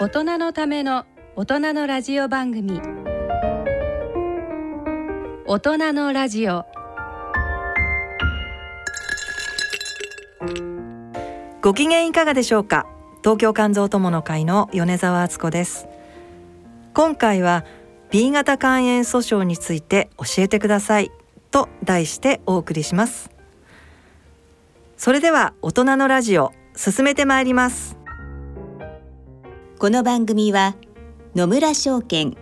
大人のための大人のラジオ番組、大人のラジオ。ご機嫌いかがでしょうか。東京肝臓友の会の米澤敦子です。今回は B 型肝炎訴訟について教えてくださいと題してお送りします。それでは大人のラジオ進めてまいります。この番組は野村証券、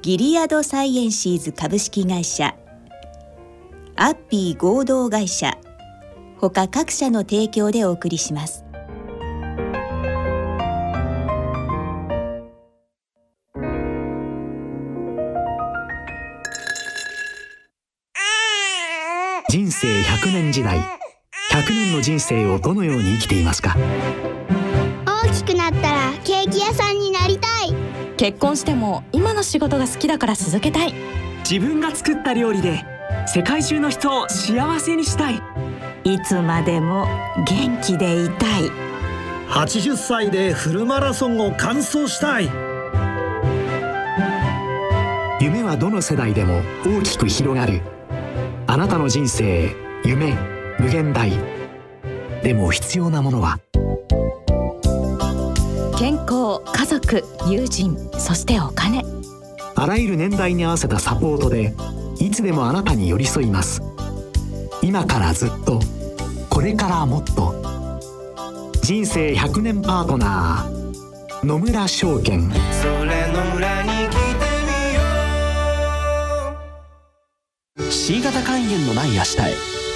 ギリアドサイエンシーズ株式会社、アッピー合同会社、他各社の提供でお送りします。人生100年時代、100年の人生をどのように生きていますか。大きくなったらケーキ屋さんになりたい。結婚しても今の仕事が好きだから続けたい。自分が作った料理で世界中の人を幸せにしたい。いつまでも元気でいたい。80歳でフルマラソンを完走したい。夢はどの世代でも大きく広がる。あなたの人生、夢、無限大。でも必要なものは健康、家族、友人、そしてお金。あらゆる年代に合わせたサポートでいつでもあなたに寄り添います。今からずっと、これからもっと。人生100年パートナー、野村証券。それ野村に来てみよう。 C 型肝炎のない明日へ。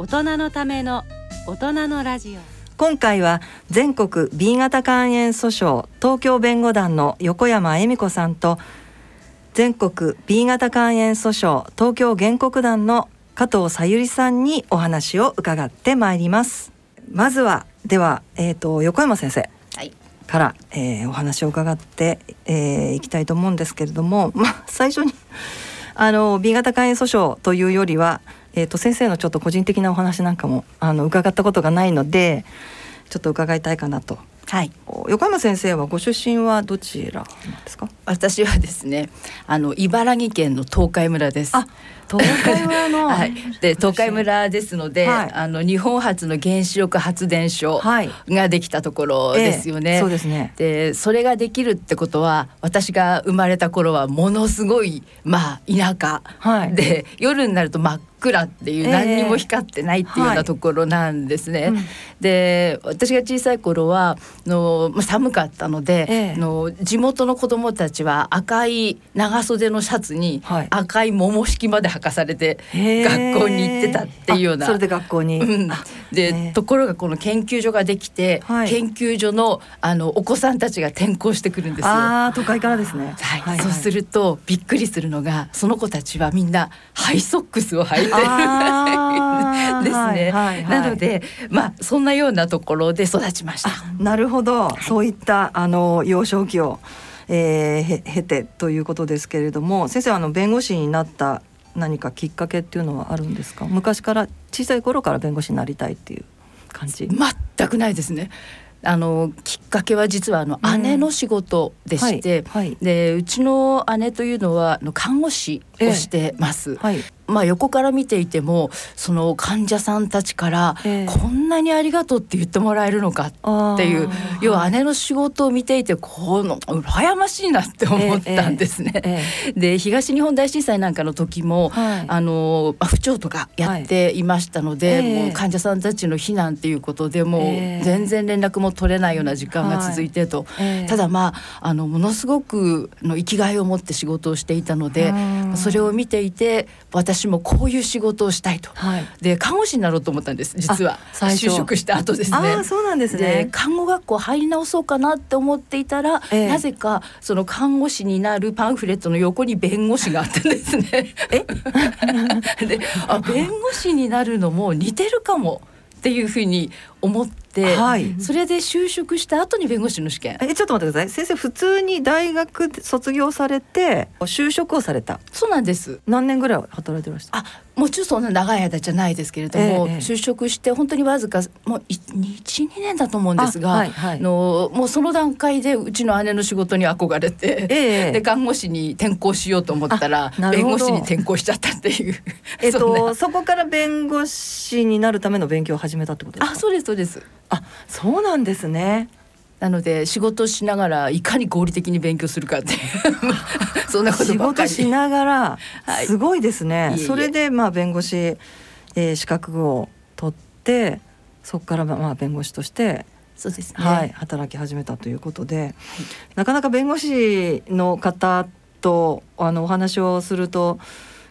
大人のための大人のラジオ。今回は全国 B 型肝炎訴訟東京弁護団の横山恵美子さんと、全国 B 型肝炎訴訟東京原告団の加藤さゆりさんにお話を伺ってまいります。まずはでは、横山先生から、お話を伺ってい、きたいと思うんですけれども、最初にB 型肝炎訴訟というよりは先生のちょっと個人的なお話なんかも伺ったことがないのでちょっと伺いたいかなと、はい、横山先生はご出身はどちらなんですか。私はですね茨城県の東海村です。あ、東海村の、はい、で東海村ですので、はい、日本初の原子力発電所ができたところですよね、そうですね。でそれができるってことは私が生まれた頃はものすごい、田舎、はい、で夜になると真っ暗っていう、何にも光ってないっていうようなところなんですね、はい、うん、で私が小さい頃は寒かったので、地元の子どもたちは赤い長袖のシャツに赤い桃敷まで履かされて学校に行ってたっていうような、それで学校に、うん、で、ところがこの研究所ができて、はい、研究所の、お子さんたちが転校してくるんですよ。あ、都会からですね、はいはいはい、そうするとびっくりするのがその子たちはみんなハイソックスを履いてるですね、はいはいはい、なので、そんなようなところで育ちました。なるほど、はい、そういった幼少期を、経てということですけれども、先生は弁護士になった何かきっかけっていうのはあるんですか。昔から小さい頃から弁護士になりたいっていう感じ。全くないですね。きっかけは実は姉の仕事でして、はいはい、でうちの姉というのは看護師をしてます、はい、横から見ていてもその患者さんたちから、こんなにありがとうって言ってもらえるのかっていう、要は姉の仕事を見ていて羨ましいなって思ったんですね、で東日本大震災なんかの時も、はい、不調とかやっていましたので、もう患者さんたちの避難っていうことでもう全然連絡も取れないような時間が続いてと、ただものすごく生きがいを持って仕事をしていたので、それを見ていて私私もこういう仕事をしたいと、はい、で看護師になろうと思ったんです。実は就職した後ですね。あ、そうなんですね。で看護学校入り直そうかなって思っていたら、なぜかその看護師になるパンフレットの横に弁護士があったんですね。で、あ、弁護士になるのも似てるかもっていうふうに思って、はい、それで就職した後に弁護士の試験。ちょっと待ってください。先生、普通に大学卒業されて就職をされた。そうなんです。何年ぐらい働いてました？あ、もちろんそんな長い間じゃないですけれども、就職して本当にわずかもう 1,2 年だと思うんですが、はいはい、もうその段階でうちの姉の仕事に憧れて、で看護師に転校しようと思ったら弁護士に転校しちゃったっていう。そこから弁護士になるための勉強を始めたってことですか？あ、そうですそうです。あ、そうなんですね。なので仕事しながらいかに合理的に勉強するかってそんなことばっかり。仕事しながらすごいですね、はい、それでまあ弁護士、資格を取って、そこからまあ弁護士として、そうですね、はい、働き始めたということで、はい、なかなか弁護士の方とお話をすると、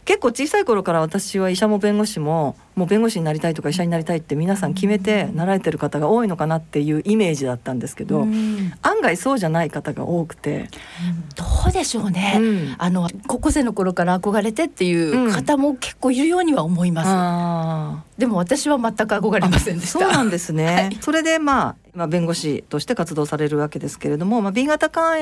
結構小さい頃から私は医者も弁護士も、もう弁護士になりたいとか医者になりたいって皆さん決めてなられてる方が多いのかなっていうイメージだったんですけど、案外そうじゃない方が多くて、どうでしょうね、高校生の頃から憧れてっていう方も結構いるようには思います、でも私は全く憧れませんでした。そうなんですね、はい、それでまあ弁護士として活動されるわけですけれども、B 型肝炎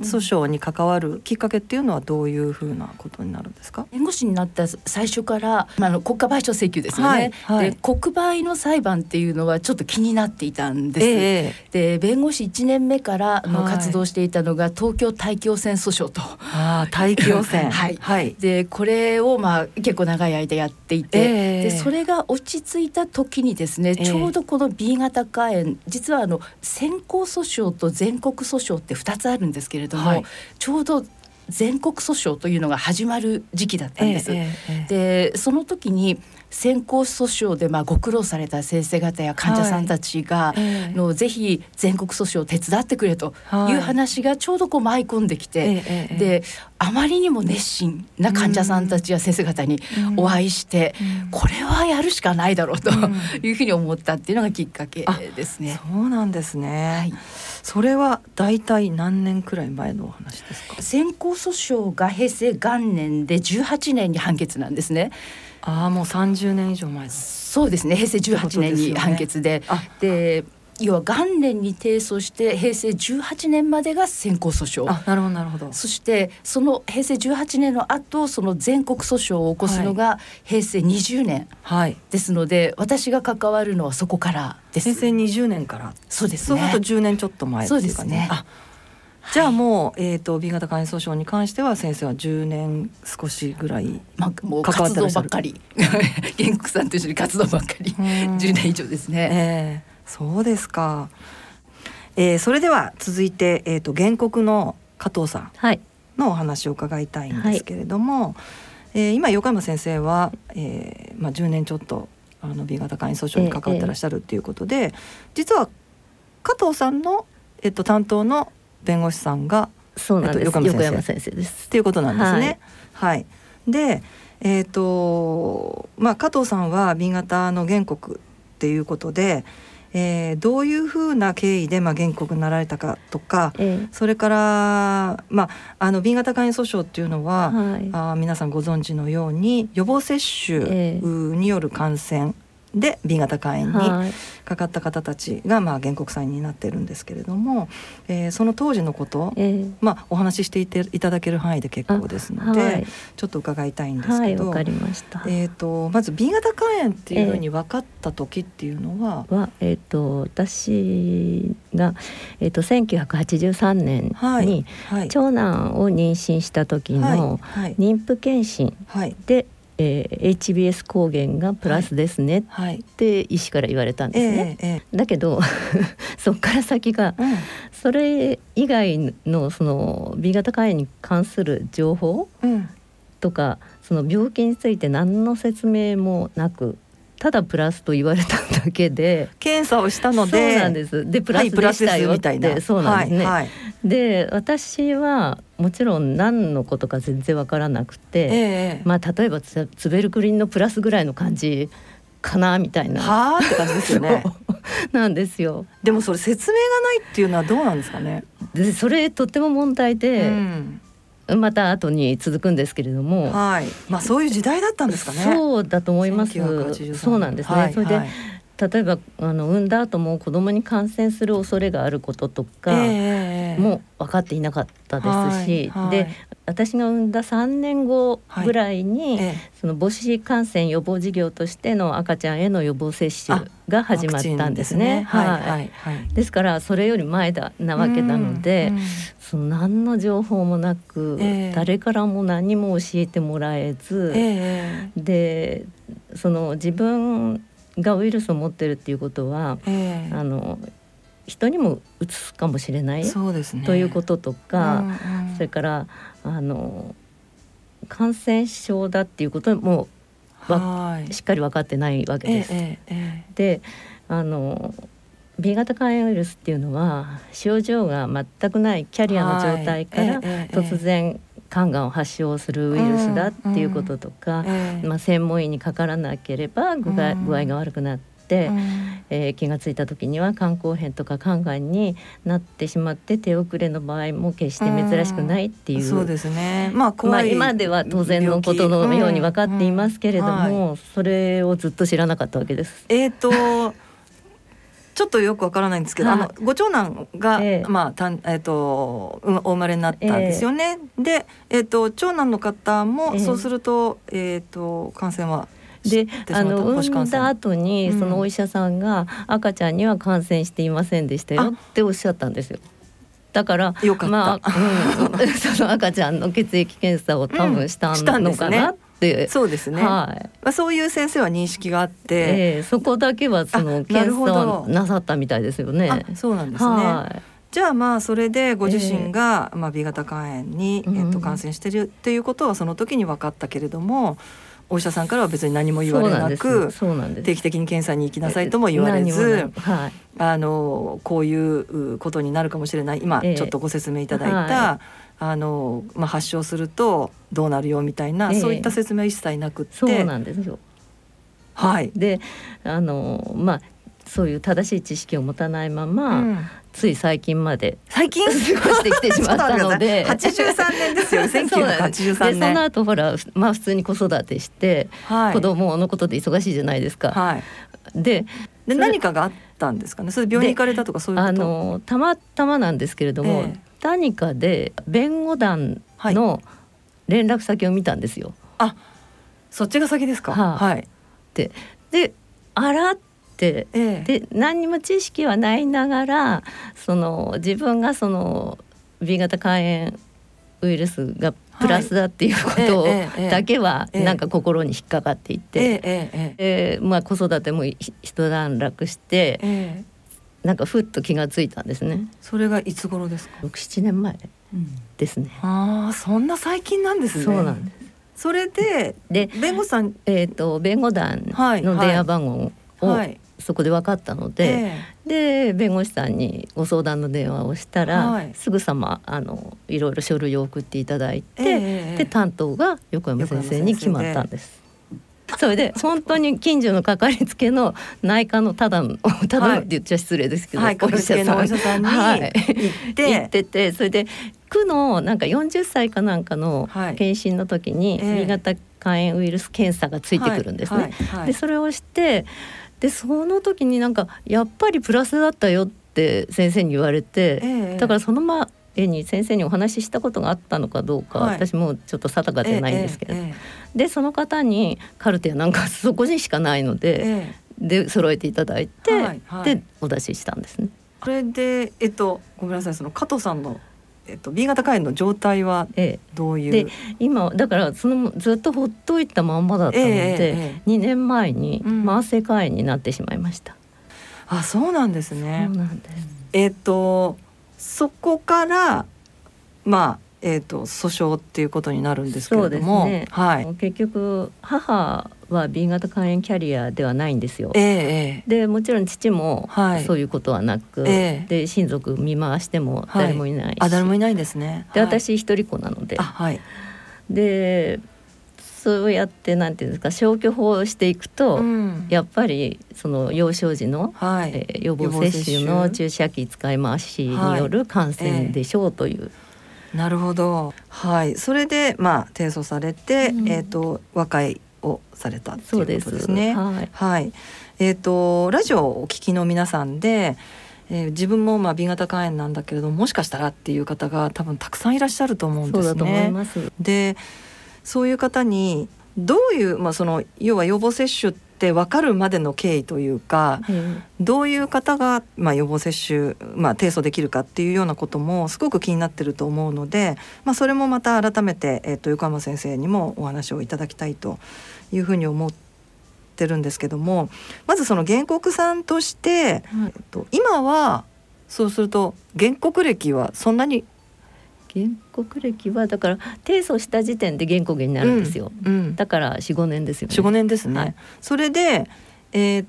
訴訟に関わるきっかけっていうのはどういうふうなことになるんですか？弁護士になった最初から、国家賠償請求ですよね、はいはい、で国賠の裁判っていうのはちょっと気になっていたんです、で弁護士1年目から活動していたのが東京大気汚染訴訟と、大気汚染、はいはい、でこれを結構長い間やっていて、でそれが落ち着いた時にですね、ちょうどこの B 型肝炎、実は先行訴訟と全国訴訟って2つあるんですけれども、はい、ちょうど全国訴訟というのが始まる時期だったんです、でその時に先行訴訟でご苦労された先生方や患者さんたちが、ぜひ全国訴訟を手伝ってくれという話がちょうど舞い込んできて、であまりにも熱心な患者さんたちや先生方にお会いして、これはやるしかないだろうというふうに思ったっていうのがきっかけですね。そうなんですね、はい、それは大体何年くらい前のお話ですか？先行訴訟が平成元年で18年に判決なんですね。ああ、もう30年以上前です。そうですね、平成18年に判決 で要は元年に提訴して平成18年までが先行訴訟。あ、なるほどなるほど。そしてその平成18年の後、その全国訴訟を起こすのが平成20年ですので、はい、私が関わるのはそこからです。平成20年から。そうですね。そうすると10年ちょっと前っていうか、ね、そうですね。あ、じゃあもう、B 型肝炎訴訟に関しては先生は10年少しぐらい関わってらっしゃる。活動ばっかり原告さんと一緒に活動ばっかり10年以上ですね、そうですか、それでは続いて、原告の加藤さんのお話を伺いたいんですけれども、今横山先生は、10年ちょっとB 型肝炎訴訟に関わってらっしゃるということで、実は加藤さんの、担当の弁護士さんが横山先生ですっていうことなんですね。はい、はい、で、加藤さんは B 型の原告っていうことで、どういうふうな経緯で原告になられたかとか、それから、B 型肝炎訴訟っていうのは、はい、皆さんご存知のように予防接種による感染で B 型肝炎にかかった方たちが原告さんになっているんですけれども、その当時のことを、お話ししていただける範囲で結構ですので、はい、ちょっと伺いたいんですけど、はい、まず B 型肝炎っていうふうに分かった時っていうのは、私が、1983年に、はいはい、長男を妊娠した時の妊婦健診で、HBS 抗原がプラスですねって医師から言われたんですね、だけどそっから先が、それ以外のその B 型肝炎に関する情報とか、その病気について何の説明もなく、ただプラスと言われただけで、検査をしたので、そうなんです。でプラスでしたよって、そうなんですね。で私はもちろん何のことか全然分からなくて、まあ、例えばツベルクリンのプラスぐらいの感じかなみたいな、はーって感じですよねなんですよ。でもそれ説明がないっていうのはどうなんですかね。でそれとっても問題で、また後に続くんですけれども、まあ、そういう時代だったんですかね。そうだと思います。そうなんですね、それで例えば産んだ後も子供に感染する恐れがあることとかも分かっていなかったですし、で私が産んだ3年後ぐらいに、その母子感染予防事業としての赤ちゃんへの予防接種が始まったんですね。ですからそれより前なわけなので、その何の情報もなく、誰からも何も教えてもらえず、でその自分がウイルスを持ってるっていうことは、人にもうつすかもしれない、ということとか、それから感染症だっていうこともしっかり分かってないわけです。でB 型肝炎ウイルスっていうのは症状が全くないキャリアの状態から突然肝がんを発症するウイルスだっていうこととか、まあ、専門医にかからなければ具合が悪くなって、気がついた時には肝硬変とか肝がんになってしまって、手遅れの場合も決して珍しくないっていう、そうですね、まあ怖い、まあ、今では当然のことのように分かっていますけれども、それをずっと知らなかったわけです。ちょっとよくわからないんですけど、ご長男が、お生まれになったんですよね。で、長男の方もそうすると、感染はで産んだ後にそのお医者さんが、赤ちゃんには感染していませんでしたよっておっしゃったんですよ。だからまあその赤ちゃんの血液検査を多分したのかなって。そうですね、そういう先生は認識があって、そこだけはその検査をなさったみたいですよね。そうなんですね、じゃあまあそれでご自身が、B 型肝炎に、感染しているということはその時に分かったけれども、お医者さんからは別に何も言われなく、定期的に検査に行きなさいとも言われず、こういうことになるかもしれない、今ちょっとご説明いただいた、まあ、発症するとどうなるよみたいな、そういった説明は一切なくって、そうなんですよ。でまあ、そういう正しい知識を持たないまま、つい最近まで過ごしてきてしまったので83年ですよ1983年。その後ほら、まあ、普通に子育てして、子供のことで忙しいじゃないですか。で何かがあったんですかね。それ病院行かれたとかそういうこと。たまたまなんですけれども、タニカで弁護団の連絡先を見たんですよ。あ、そっちが先ですか。であらって、で何にも知識はないながら、その自分がその B 型肝炎ウイルスがプラスだっていうことだけはなんか心に引っかかっていて、まあ子育ても一段落して。なんかふっと気がついたんですね。それがいつ頃ですか。6、7年前ですね。ああ、そんな最近なんですね。そうなんです。それで、弁護士さん、弁護団の電話番号をそこで分かったので、で弁護士さんにご相談の電話をしたら、すぐさまいろいろ書類を送っていただいて、で担当が横山先生に決まったんです。それで本当に近所のかかりつけの内科のただのって言っちゃ失礼ですけど、お医者さんに行ってて、それで区のなんか40歳かなんかの検診の時に B 型肝炎ウイルス検査がついてくるんですね。でそれをして、でその時になんかやっぱりプラスだったよって先生に言われて、だからその前に先生にお話ししたことがあったのかどうか、私もちょっと定かじゃないんですけど、でその方にカルテはなんかそこにしかないので、で揃えていただいて、でお出ししたんですね。これでごめんなさい、その加藤さんのB 型肝炎の状態はどういう、で今だからずっとほっといたまんまだったので、2年前に慢性肝炎になってしまいました。あ、そうなんですね。そうなんです。そこからまあ訴訟っていうことになるんですけれども、そうですね、はい、結局母は B 型肝炎キャリアではないんですよ、でもちろん父もそういうことはなく、で親族見回しても誰もいないし、誰もいないんですね、で私一人っ子なので、でそうやってなんていうんですか、消去法をしていくと、やっぱりその幼少時の、予防接種の注射器使い回しによる感染でしょうという、なるほど、はい、それで、提訴されて、和解をされたということですね。ラジオをお聞きの皆さんで、自分もB 型肝炎なんだけれども、もしかしたらっていう方が多分たくさんいらっしゃると思うんですね。そうだと思います。でそういう方にどういう、その要は予防接種って分かるまでの経緯というか、どういう方が、予防接種、提訴できるかっていうようなこともすごく気になってると思うので、それもまた改めて、横山先生にもお話をいただきたいというふうに思ってるんですけども、まずその原告さんとして、今はそうすると原告歴はそんなに、原告歴はだから提訴した時点で原告になるんですよ、だから 4,5 年ですよね。 4,5 年ですね、それで、東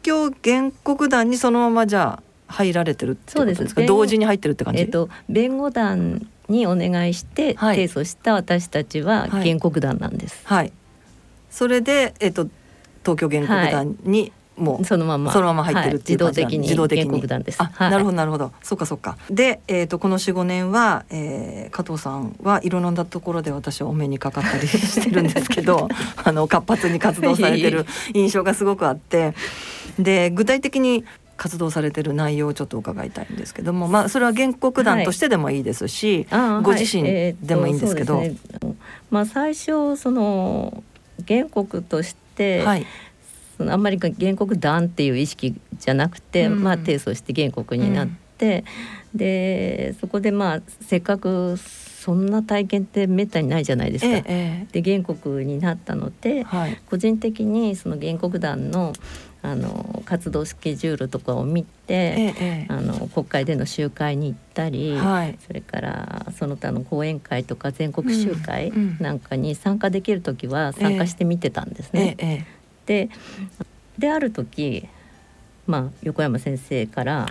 京原告団にそのままじゃあ入られてるってことですか？そうです。同時に入ってるって感じ、弁護団にお願いして提訴した私たちは原告団なんです、それで、東京原告団に、もうそのまま入ってるっていう感じなんで、自動的に原告団です。なるほどなるほど、そうかそうか。で、この 4,5 年は、加藤さんはいろんなところで私はお目にかかったりしてるんですけど活発に活動されてる印象がすごくあってで具体的に活動されてる内容をちょっと伺いたいんですけども、それは原告団としてでもいいですし、ご自身でもいいんですけど、最初その原告として、あんまり原告団っていう意識じゃなくて、提訴して原告になって、でそこでせっかくそんな体験ってめったにないじゃないですか、で原告になったので、個人的にその原告団の活動スケジュールとかを見て、国会での集会に行ったり、それからその他の講演会とか全国集会なんかに参加できる時は参加してみてたんですね。である時、横山先生から、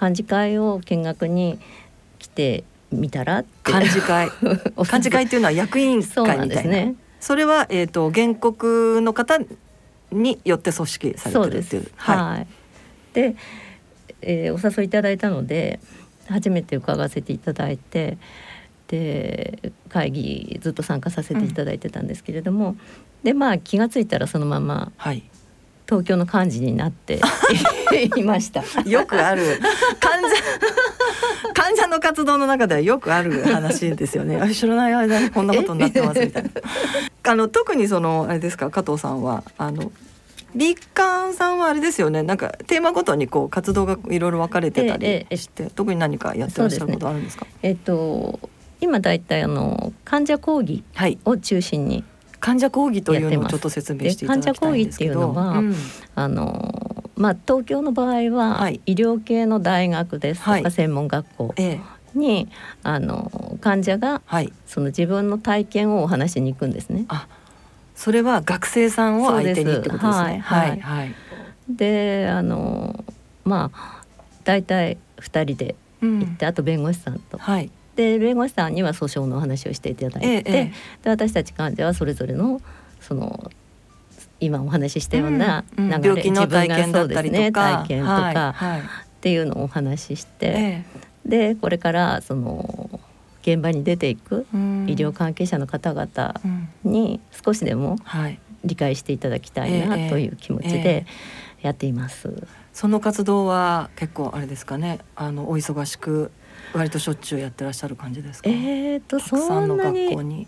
幹事会を見学に来てみたらって幹事会幹事会っていうのは役員会みたい な、それは、原告の方によって組織されてるっていう。で、お誘いいただいたので初めて伺わせていただいて、で会議ずっと参加させていただいてたんですけれども、で気がついたらそのまま東京の幹事になっていました。よくある患者の活動の中ではよくある話ですよね。知らない間にこんなことになってますみたいな特にそのあれですか、加藤さんはB 肝さんはあれですよね、なんかテーマごとにこう活動がいろいろ分かれてたりして、特に何かやってらっしゃることあるんですか？今だいたい患者講義を中心に、患者講義というのをちょっと説明していただきたいんですけど、患者講義っていうのは、東京の場合は医療系の大学ですとか専門学校に患者がその自分の体験をお話しに行くんですね。それは学生さんを相手にってことですね。でだいたい2人で行って、あと弁護士さんと。で弁護士さんには訴訟の話をしていただいて、で私たち患者はそれぞれのその今お話ししたような流れ、病気の体験だったりとか、体験とかっていうのをお話しして、でこれからその現場に出ていく医療関係者の方々に少しでも理解していただきたいなという気持ちでやっています。その活動は結構あれですかね、お忙しく割としょっちゅうやってらっしゃる感じですか？たくさんの学校に、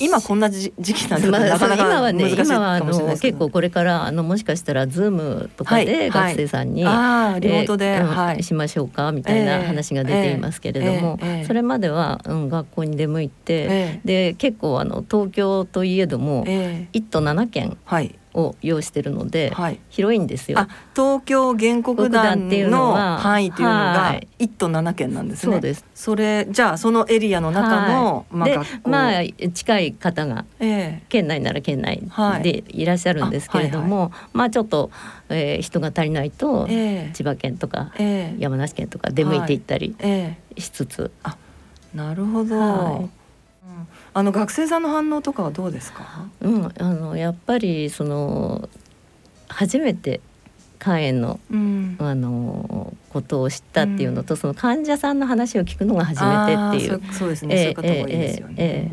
今こんな時期なんでなかなか難しいかもしれないですけど、今は結構これからもしかしたらズームとかで学生さんにリモートでしましょうかみたいな話が出ていますけれども、それまでは学校に出向いて、で結構東京といえども1都7県を要してるので、はい、広いんですよ。あ、東京原告団の範囲というのが1都7県なんですね。そうです。それじゃあそのエリアの中の、はい、まあ、近い方が、県内なら県内でいらっしゃるんですけれども、はいはいはい、まあちょっと、人が足りないと、千葉県とか、山梨県とか出向いていったりしつつ、はいなるほど、はい、学生さんの反応とかはどうですか？うん、やっぱりその初めて肝炎の、ことを知ったっていうのと、その患者さんの話を聞くのが初めてっていう。そうですね、そういう方もいいですよね、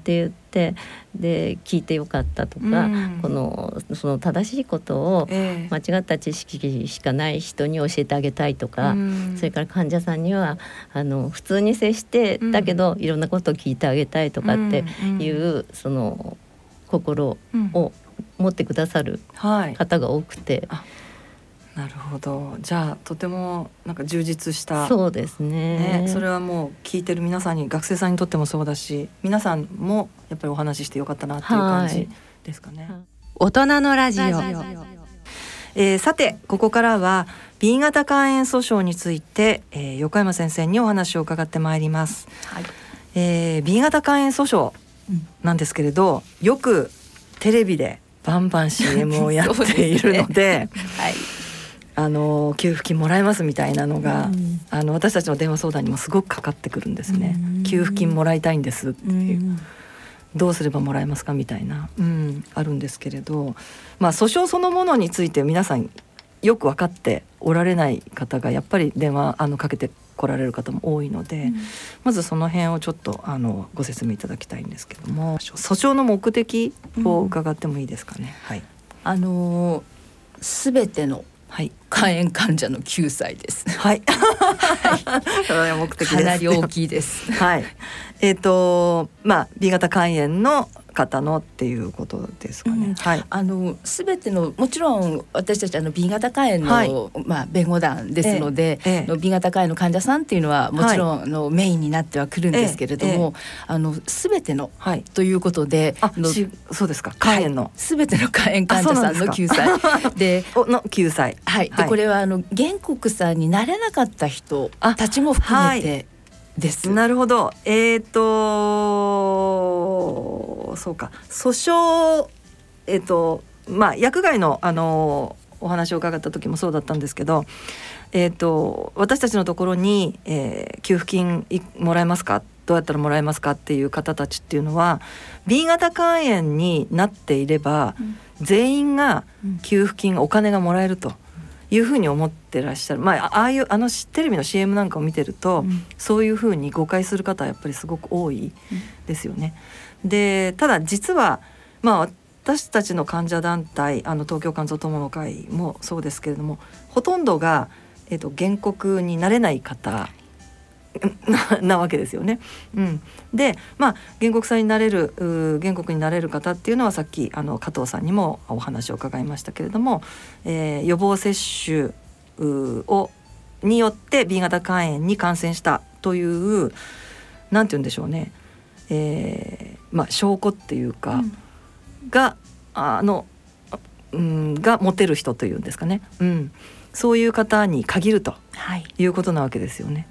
って言ってで聞いてよかったとか、その正しいことを間違った知識しかない人に教えてあげたいとか、それから患者さんには普通に接してだけどいろんなことを聞いてあげたいとかっていう、その心を持ってくださる方が多くて、なるほど。じゃあとてもなんか充実した。そうですね。それはもう聞いてる皆さんに、学生さんにとってもそうだし、皆さんもやっぱりお話ししてよかったなっていう感じですかね。はい、大人のラジオ。さてここからは B 型肝炎訴訟について、横山先生にお話を伺ってまいります。はい、B 型肝炎訴訟なんですけれど、よくテレビでバンバン CM をやっているの で、 そうですね、はい、給付金もらえますみたいなのが、私たちの電話相談にもすごくかかってくるんですね。給付金もらいたいんですっていう、どうすればもらえますかみたいな、あるんですけれど、訴訟そのものについて皆さんよく分かっておられない方がやっぱり電話かけて来られる方も多いので、まずその辺をちょっとご説明いただきたいんですけども、訴訟の目的を伺ってもいいですかね。はい、全てのはい、肝炎患者の救済です。はい。はい、目的です。かなり大きいです。はい。B 型肝炎の方のっていうことですかね。はい。すべての、もちろん私たちB 型肝炎の、弁護団ですので、B 型肝炎の患者さんっていうのはもちろん、メインになってはくるんですけれども、すべての、ということで、そうですか。肝炎のすべての肝炎患者さんの救済での救済。はい。でこれは原告さんになれなかった人たちも含めてです。なるほど。そうか、訴訟、薬害の、お話を伺った時もそうだったんですけど、私たちのところに、給付金もらえますか、どうやったらもらえますかっていう方たちっていうのは B 型肝炎になっていれば、全員が給付金、お金がもらえるというふうに思ってらっしゃる。ああいうテレビの CM なんかを見てると、そういうふうに誤解する方はやっぱりすごく多いですよね。でただ実は、私たちの患者団体、東京肝臓友の会もそうですけれども、ほとんどが、原告になれない方なわけですよね。で、原告になれる方っていうのは、さっき加藤さんにもお話を伺いましたけれども、予防接種によって B 型肝炎に感染したという、なんて言うんでしょうね、証拠っていうか、が持てる人というんですかね、そういう方に限るということなわけですよね。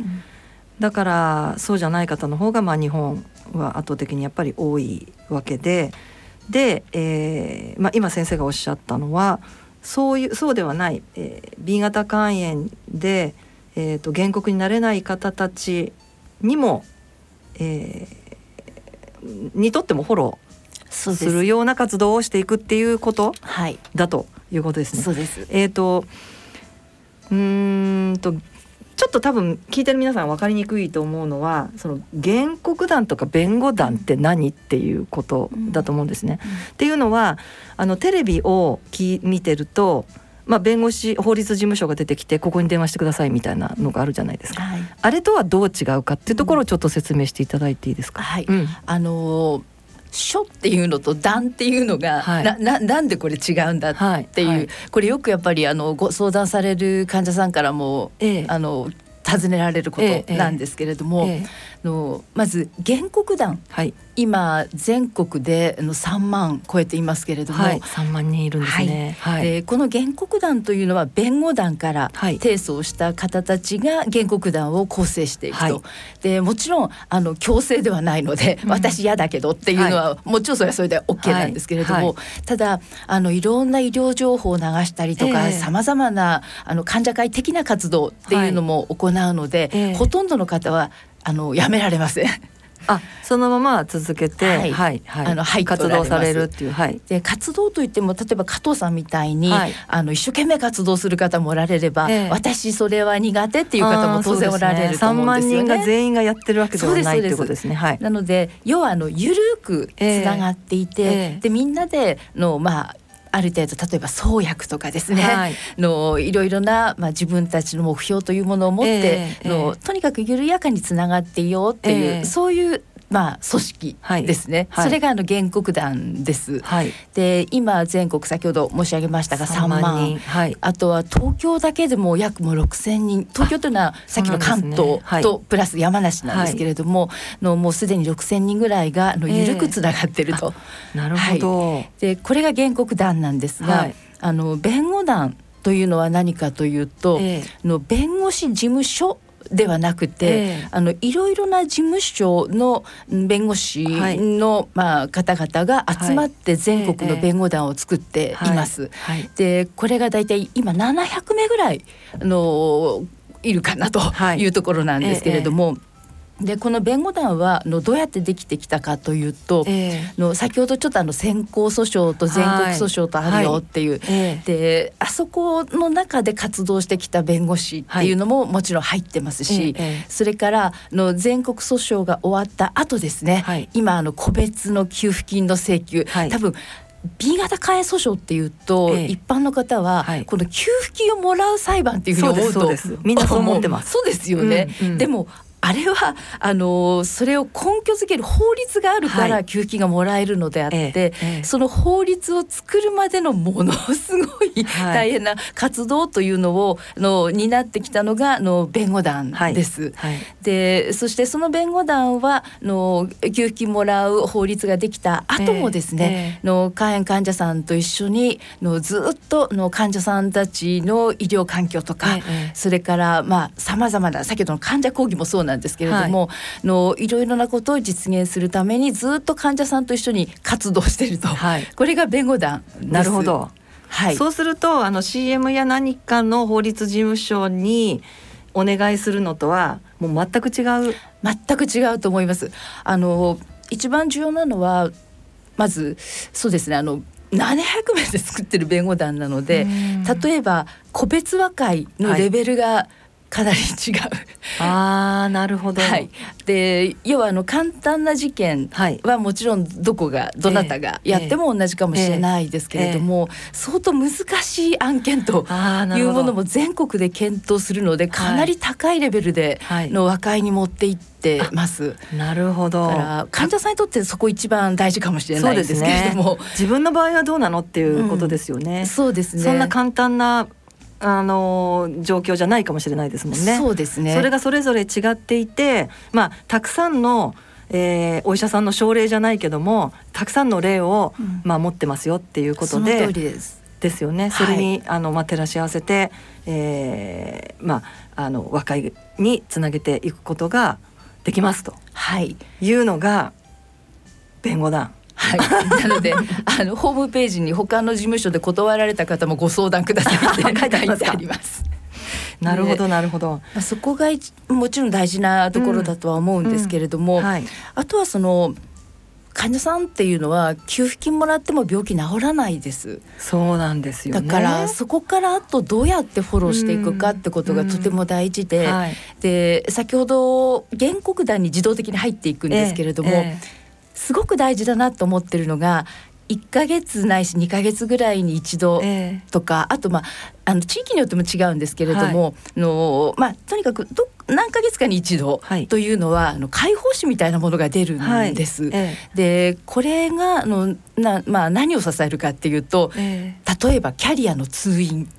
だからそうじゃない方の方が、日本は圧倒的にやっぱり多いわけで、今先生がおっしゃったのは、そうではない、B 型肝炎で、原告になれない方たちにも、にとってもフォローするような活動をしていくっていうことだということですね。そうです。ちょっと多分聞いてる皆さん分かりにくいと思うのは、その原告団とか弁護団って何っていうことだと思うんですね。っていうのは、テレビを見てると、弁護士法律事務所が出てきて、ここに電話してくださいみたいなのがあるじゃないですか。あれとはどう違うかっていうところをちょっと説明していただいていいですか？書っていうのと団っていうのが、なんでこれ違うんだっていう、これよくやっぱりご相談される患者さんからも、尋ねられることなんですけれども、まず原告団、今全国で3万超えていますけれども、はい、3万人いるんですね、はいはい、この原告団というのは弁護団から提訴をした方たちが原告団を構成していくと、はい、でもちろん強制ではないので、うん、私嫌だけどっていうのは、はい、もちろんそれはそれで OK なんですけれども、はいはい、ただいろんな医療情報を流したりとかさまざまな患者会的な活動っていうのも行うので、はいほとんどの方はやめられませんあそのまま続けて、はいはいはい、活動されるっていう、はい、で活動といっても例えば加藤さんみたいに、はい、一生懸命活動する方もおられれば、私それは苦手っていう方も当然おられると思うんですよね。3万人が全員がやってるわけではないということですね、はい、なので要は緩くつながっていて、でみんなである程度例えば創薬とかですね、はい、いろいろな、自分たちの目標というものを持って、とにかく緩やかにつながっていようっていう、そういう組織ですね、はい、それが原告団です、はい、で今全国先ほど申し上げましたが3万人、はい、あとは東京だけでも約6000人東京というのはさっきの関東とプラス山梨なんですけれども、はい、もうすでに6000人ぐらいが緩くつながっていると、なるほど、はい、でこれが原告団なんですが、はい、弁護団というのは何かというと、弁護士事務所ではなくて、いろいろな事務所の弁護士の、方々が集まって全国の弁護団を作っています、はいはい、でこれがだいたい今700名ぐらいいるかなというところなんですけれども、でこの弁護団はどうやってできてきたかというと、先ほどちょっと先行訴訟と全国訴訟とあるよっていう、であそこの中で活動してきた弁護士っていうのももちろん入ってますし、それから全国訴訟が終わった後ですね、今個別の給付金の請求、多分B 型簡易訴訟っていうと、一般の方はこの給付金をもらう裁判っていうふうに思うと、みんなそう思ってますそうですよね、でもあれはそれを根拠づける法律があるから給付金がもらえるのであって、その法律を作るまでのものすごい大変な活動というのを担ってきたのが弁護団です、でそしてその弁護団は給付金もらう法律ができた後もですね、肝炎患者さんと一緒にずっと患者さんたちの医療環境とか、それからさまざまな先ほどの患者講義もそうなんですけれども、いろいろなことを実現するためにずっと患者さんと一緒に活動していると、これが弁護団です。なるほど、はい、そうするとCM や何かの法律事務所にお願いするのとはもう全く違うと思います。一番重要なのはまずそうですね、700名で作ってる弁護団なので、例えば個別和解のレベルが、かなり違うなるほど、で要は簡単な事件はもちろんどなたがやっても同じかもしれないですけれども、相当難しい案件というものも全国で検討するので、かなり高いレベルで和解に持っていってます、なるほど、だから患者さんにとってそこ一番大事かもしれないですけれども、自分の場合はどうなのっていうことですよね、そうですね、そんな簡単な状況じゃないかもしれないですもんね。そうですね。それがそれぞれ違っていて、たくさんの、お医者さんの症例じゃないけどもたくさんの例を、持ってますよっていうことで、その通りですよね。それに、照らし合わせて、和解につなげていくことができますというのが弁護団。なのでホームページに他の事務所で断られた方もご相談くださいって書いてありますなるほどなるほど、そこがもちろん大事なところだとは思うんですけれども、あとは患者さんっていうのは給付金もらっても病気治らないです。そうなんですよね。だからそこからあとどうやってフォローしていくかってことがとても大事で、で先ほど原告団に自動的に入っていくんですけれども、すごく大事だなと思ってるのが1ヶ月ないし2ヶ月ぐらいに一度とか、あと地域によっても違うんですけれども、とにかく何ヶ月かに一度というのは、解放誌みたいなものが出るんです、でこれが何を支えるかっていうと、例えばキャリアの通院、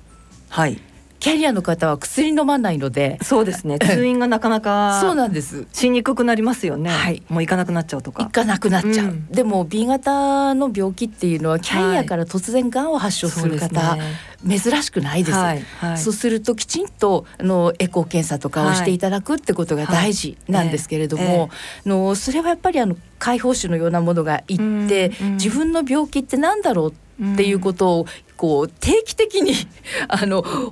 キャリアの方は薬飲まないので、そうですね、通院がなかなかそうなんですしにくくなりますよね、はい、もう行かなくなっちゃうとか行かなくなっちゃう、うん、でも B 型の病気っていうのはキャリアから突然がんを発症する方、はい珍しくないです、はいはい、そうするときちんとエコー検査とかをしていただくってことが大事なんですけれども、はいはいそれはやっぱり解放誌のようなものがいって、うんうん、自分の病気ってなんだろうっていうことをこう定期的に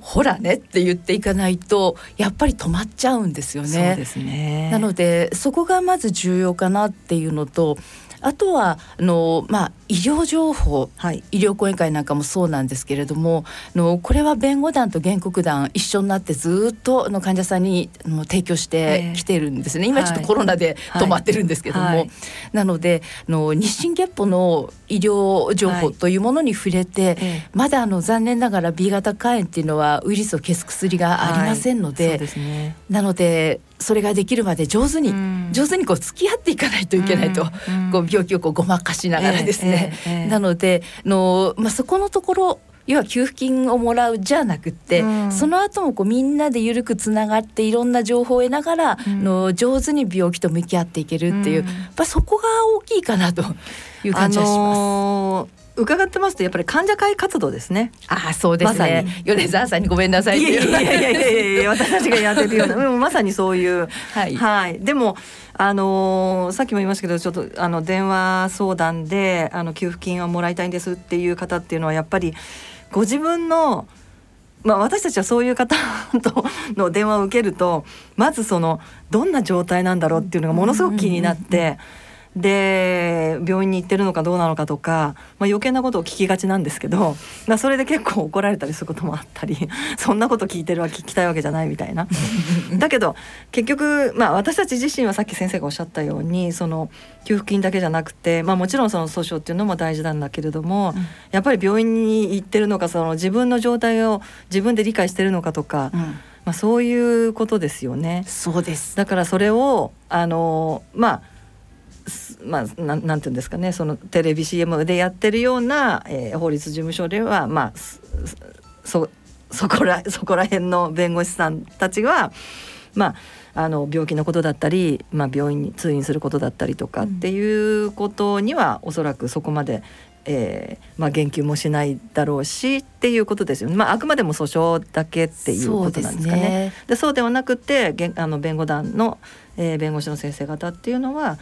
ほらねって言っていかないとやっぱり止まっちゃうんですよね。そうですね。なのでそこがまず重要かなっていうのとあとは医療情報、はい、医療講演会なんかもそうなんですけれどもこれは弁護団と原告団一緒になってずっと患者さんに提供してきてるんですね。今ちょっとコロナで止まってるんですけども、はいはい、なので日進月歩の医療情報というものに触れて、はいまだ残念ながら B 型肝炎っていうのはウイルスを消す薬がありませんので、はいそうですね、なのでそれができるまで上手にこう付き合っていかないといけないと、こう病気をこうごまかしながらですね、なのでそこのところ要は給付金をもらうじゃなくて、その後もこうみんなで緩くつながっていろんな情報を得ながら、上手に病気と向き合っていけるっていう、やっぱそこが大きいかなという感じはします、伺ってますとやっぱり患者会活動ですね。あそうですね、ま、米沢さんにごめんなさいっていういや私たちがやってるようなもまさにそういう、はいはい、でもさっきも言いましたけどちょっと電話相談で給付金をもらいたいんですっていう方っていうのはやっぱりご自分の、まあ、私たちはそういう方との電話を受けるとまずどんな状態なんだろうっていうのがものすごく気になって、うんうんうんで病院に行ってるのかどうなのかとか、まあ、余計なことを聞きがちなんですけどそれで結構怒られたりすることもあったりそんなこと聞きたいわけじゃないみたいなだけど結局、まあ、私たち自身はさっき先生がおっしゃったように給付金だけじゃなくて、まあ、もちろん訴訟っていうのも大事なんだけれども、うん、やっぱり病院に行ってるのか自分の状態を自分で理解してるのかとか、うんまあ、そういうことですよね。そうです。だからそれをなんていうんですかねテレビ CM でやってるような、法律事務所では、まあ、そこら辺の弁護士さんたちは、まあ、病気のことだったり、まあ、病院に通院することだったりとかっていうことには、うん、おそらくそこまで、まあ、言及もしないだろうしっていうことですよね、まあ、あくまでも訴訟だけっていうことなんですかね。 でそうではなくて弁護団の、弁護士の先生方っていうのは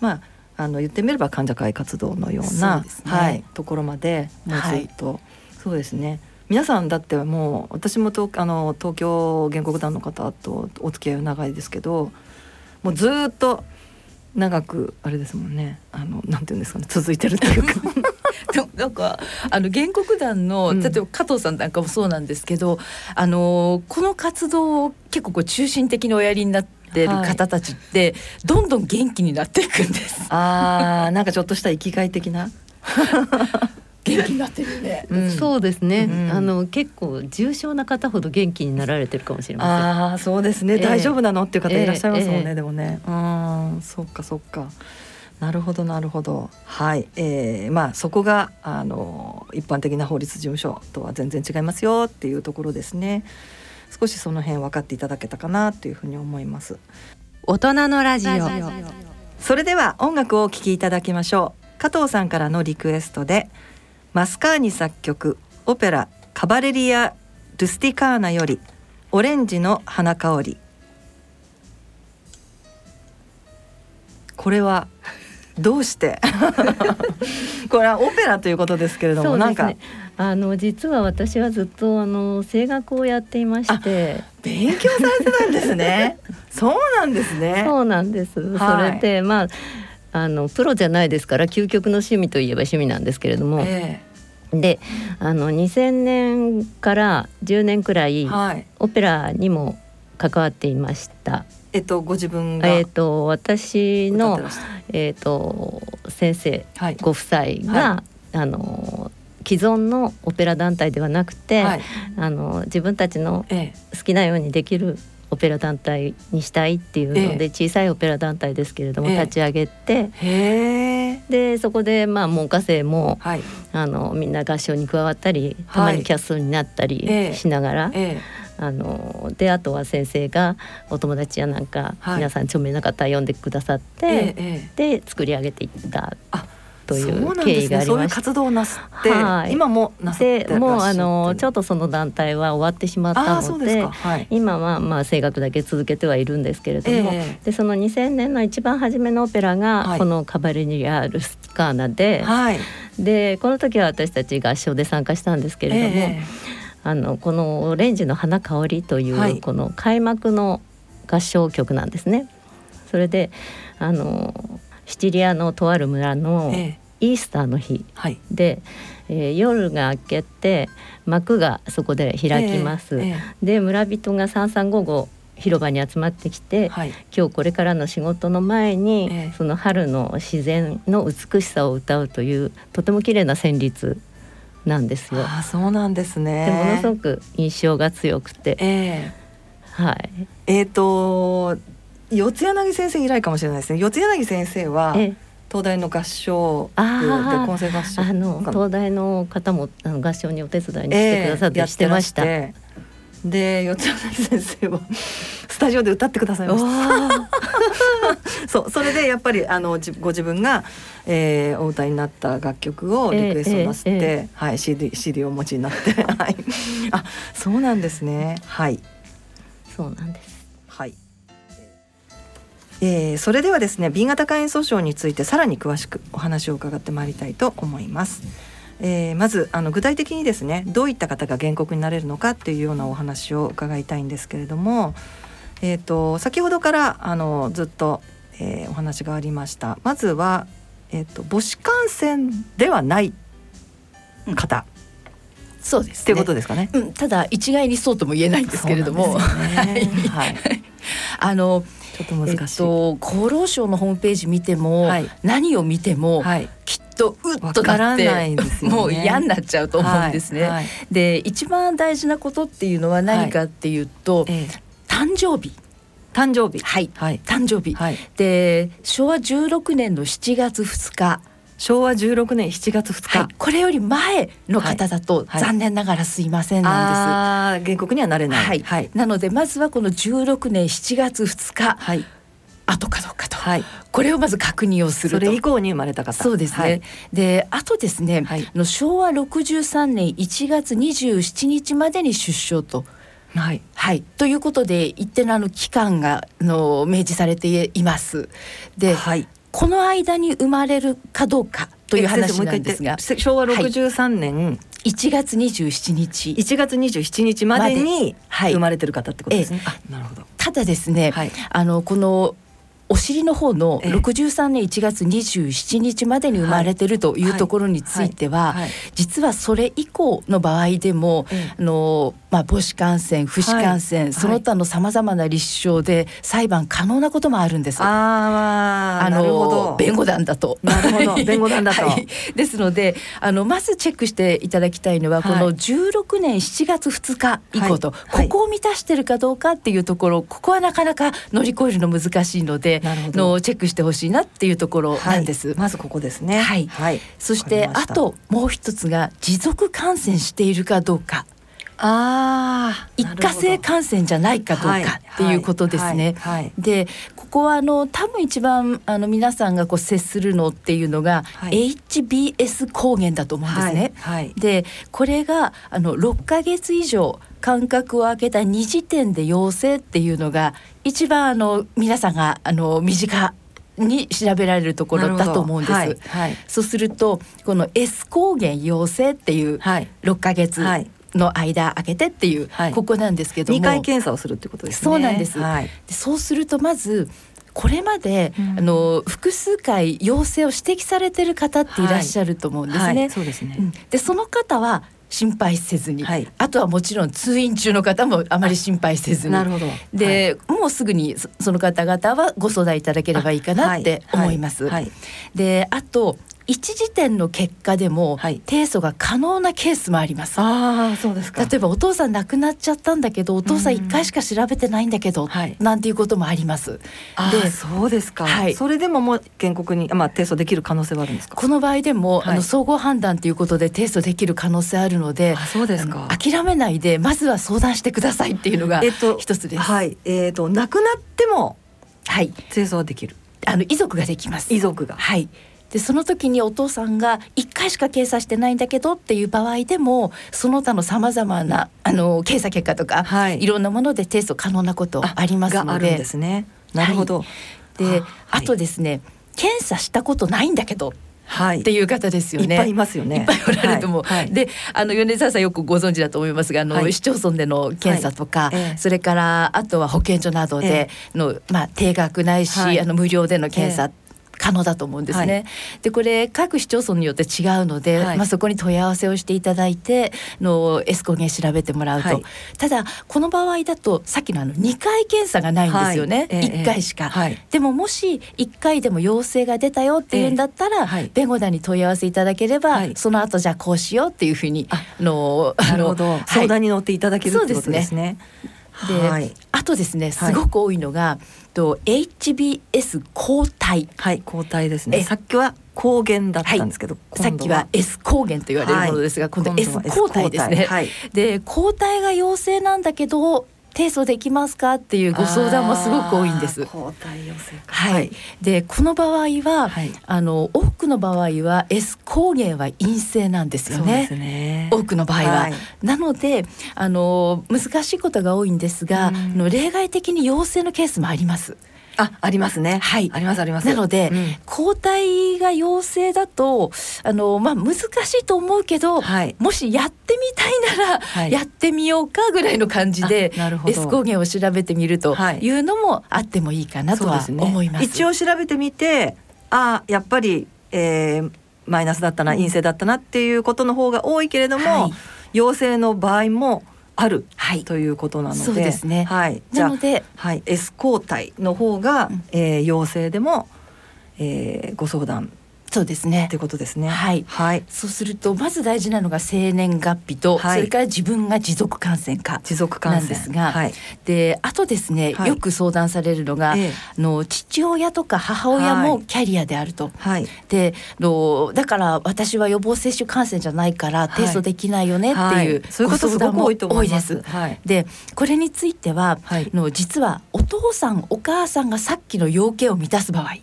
まあ、言ってみれば患者会活動のような、はい、ところまでもうずっと、はい、そうですね皆さんだってもう私も東京原告団の方とお付き合いは長いですけどもうずっと長くあれですもんねなんていうんですかね続いてるっていうかなんか原告団の例えば加藤さんなんかもそうなんですけど、うん、この活動を結構こう中心的におやりになっててる方たちってどんどん元気になっていくんです、はい、なんかちょっとした生きがい的な元気になってるね、うん、そうですね、うん、結構重症な方ほど元気になられてるかもしれません。あそうですね、大丈夫なのっていう方いらっしゃいますもんね、でもねそっかそっかなるほどなるほどはい、まあそこが一般的な法律事務所とは全然違いますよっていうところですね。少しその辺分かっていただけたかなというふうに思います。大人のラジオ。それでは音楽をお聴きいただきましょう。加藤さんからのリクエストでマスカーニ作曲オペラカバレリア・ルスティカーナよりオレンジの花香り。これはどうしてこれはオペラということですけれども、ね、なんか実は私はずっと声楽をやっていまして勉強されてたんですねそうなんですねそうなんです、はい、それでまあプロじゃないですから究極の趣味といえば趣味なんですけれども、で2000年から10年くらい、はい、オペラにも関わっていました。ご自分が私の、先生、はい、ご夫妻が、はい、既存のオペラ団体ではなくて、はい、自分たちの好きなようにできるオペラ団体にしたいっていうので、小さいオペラ団体ですけれども立ち上げて、でそこでまあ門下生も、はい、みんな合唱に加わったりたまにキャストになったりしながら、であとは先生がお友達やなんか、はい、皆さん著名な方読んでくださって、で作り上げていったという経緯がありました。そういう活動をなすって、はい、今もなさってらっしゃって、もうちょっとその団体は終わってしまったの で、はい、今はまあ声楽だけ続けてはいるんですけれども、でその2000年の一番初めのオペラがこのカバレリア・ルスカーナ で、この時は私たち合唱で参加したんですけれども、このオレンジの花香りというこの開幕の合唱曲なんですね。それでシチリアのとある村のイースターの日で、夜が明けて幕がそこで開きます。で村人が三々午後広場に集まってきて、今日これからの仕事の前に、その春の自然の美しさを歌うというとても綺麗な旋律なんですよ。そうなんですね。でものすごく印象が強くて、はい、四柳先生以来かもしれないですね。四柳先生は、東大の合唱で混声合唱、東大の方も合唱にお手伝いにしてくださって、してました。で四柳先生はスタジオで歌ってくださいました。そう、それでやっぱりご自分が、お歌いになった楽曲をリクエストなすって、はい、CD をお持ちになって、はい、あ、そうなんですね。はい、そうなんです。はい。それではですね、B 型肝炎訴訟についてさらに詳しくお話を伺ってまいりたいと思います。まず具体的にですね、どういった方が原告になれるのかっていうようなお話を伺いたいんですけれども、先ほどからずっと、お話がありました。まずは、母子感染ではない方、そうですね、ということですかね。ただ一概にそうとも言えないんですけれども、ちょっと難しい。厚労省のホームページ見ても、何を見ても、きっとうっとなってないんですよね。もう嫌になっちゃうと思うんですね。で一番大事なことっていうのは何かっていうと、誕生日、誕生日、で昭和16年の7月2日昭和16年7月2日、これより前の方だと、残念ながらすいませんなんです。原告にはなれない、なのでまずはこの16年7月2日、後かどうかと、これをまず確認をすると。それ以降に生まれた方、そうですね、であとですね、昭和63年1月27日までに出生と、ということで一定の期間が明示されています。で、この間に生まれるかどうかという話なんですが、昭和63年、1月27日1月27日までに生まれてる方ってことですね。なるほど。ただですね、このお尻の方の63年1月27日までに生まれてるというところについては、実はそれ以降の場合でも、母子感染、父子感染、その他のさまざまな立証で裁判可能なこともあるんです。なるほど、弁護団だと。なるほど、弁護団だと。ですのでまずチェックしていただきたいのは、この16年7月2日以降と、ここを満たしてるかどうかっていうところ、ここはなかなか乗り越えるの難しいので、チェックしてほしいなっていうところなんです。まずここですね。そしてあともう一つが、持続感染しているかどうか、一過性感染じゃないかどうかっていうことですね。でここは多分一番皆さんが接するのっていうのが、HBS 抗原だと思うんですね。でこれが6ヶ月以上間隔を空けた2時点で陽性っていうのが、一番皆さんが身近に調べられるところだと思うんです。そうするとこの S 抗原陽性っていう6ヶ月の間空けてっていう、ここなんですけども、2回検査をするってことですね。そうなんです。でそうするとまずこれまで、複数回陽性を指摘されてる方っていらっしゃると思うんですね。でその方は心配せずに、あとはもちろん通院中の方もあまり心配せずに、で、もうすぐにその方々はご相談いただければいいかなって思います。であと一時点の結果でも、はい、提訴が可能なケースもあります。あ、そうですか。例えばお父さん亡くなっちゃったんだけど、お父さん1回しか調べてないんだけど、なんていうこともあります。で、そうですか、はい、それでももう原告に、提訴できる可能性はあるんですか。この場合でも、はい、総合判断ということで提訴できる可能性あるので、そうですか、諦めないでまずは相談してくださいっていうのが一つです。はい、亡くなっても提訴はできる、遺族ができます。遺族が、はい。で、その時にお父さんが1回しか掲載してないんだけどっていう場合でも、その他のさまざまな掲載結果とか、はい、いろんなもので提訴可能なことありますので。あ、があるんですね。なるほど。はい、で、あとですね、検査したことないんだけどっていう方ですよね。いっぱいいますよね。いっぱいおられると思う。はいはい。で、米沢さんよくご存知だと思いますが、はい、市町村での検査とか、はい、それからあとは保健所などでの、定額ないし、はい、無料での検査、可能だと思うんですね。はい、で、これ各市町村によって違うので、はい、そこに問い合わせをしていただいてエスコンゲン調べてもらうと、はい、ただこの場合だとさっきの2回検査がないんですよね。はい、1回しか、はい、でももし1回でも陽性が出たよっていうんだったら、はい、弁護団に問い合わせいただければ、はい、その後じゃあこうしようっていうふうになるほど、はい、相談に乗っていただけるってことですね。で、はい、あとですね、すごく多いのが、HBS 抗体。はい、抗体ですね。さっきは抗原だったんですけど、はい、さっきは S 抗原と言われるものですが、はい、今度は S 抗体ですね。はい、で、抗体が陽性なんだけど提訴できますかっていうご相談もすごく多いんです。抗体陽性か、はい、で、この場合は、はい、多くの場合は S 抗原は陰性なんですよね。そうですね、多くの場合は、はい、なので難しいことが多いんですが、例外的に陽性のケースもあります。ありますね。はい、ありますあります。なので、抗体が陽性だと難しいと思うけど、はい、もしやってみたいなら、はい、やってみようかぐらいの感じで S 抗原を調べてみるというのもあってもいいかなとは思います。一応調べてみて、やっぱり、マイナスだったな、陰性だったなっていうことの方が多いけれども、はい、陽性の場合もある、はい、ということなので、そうですね。はい、なので、はい、S 抗体の方が、陽性でも、ご相談、そうですね。ということですね。はい、はい、そうするとまず大事なのが生年月日と、はい、それから自分が持続感染かなんですが、はい、で、あとですね、はい、よく相談されるのが、父親とか母親もキャリアであると、はい、で、だから私は予防接種感染じゃないから提訴できないよねっていうご相談も多いです。はい、で、これについては、はい、実はお父さんお母さんがさっきの要件を満たす場合、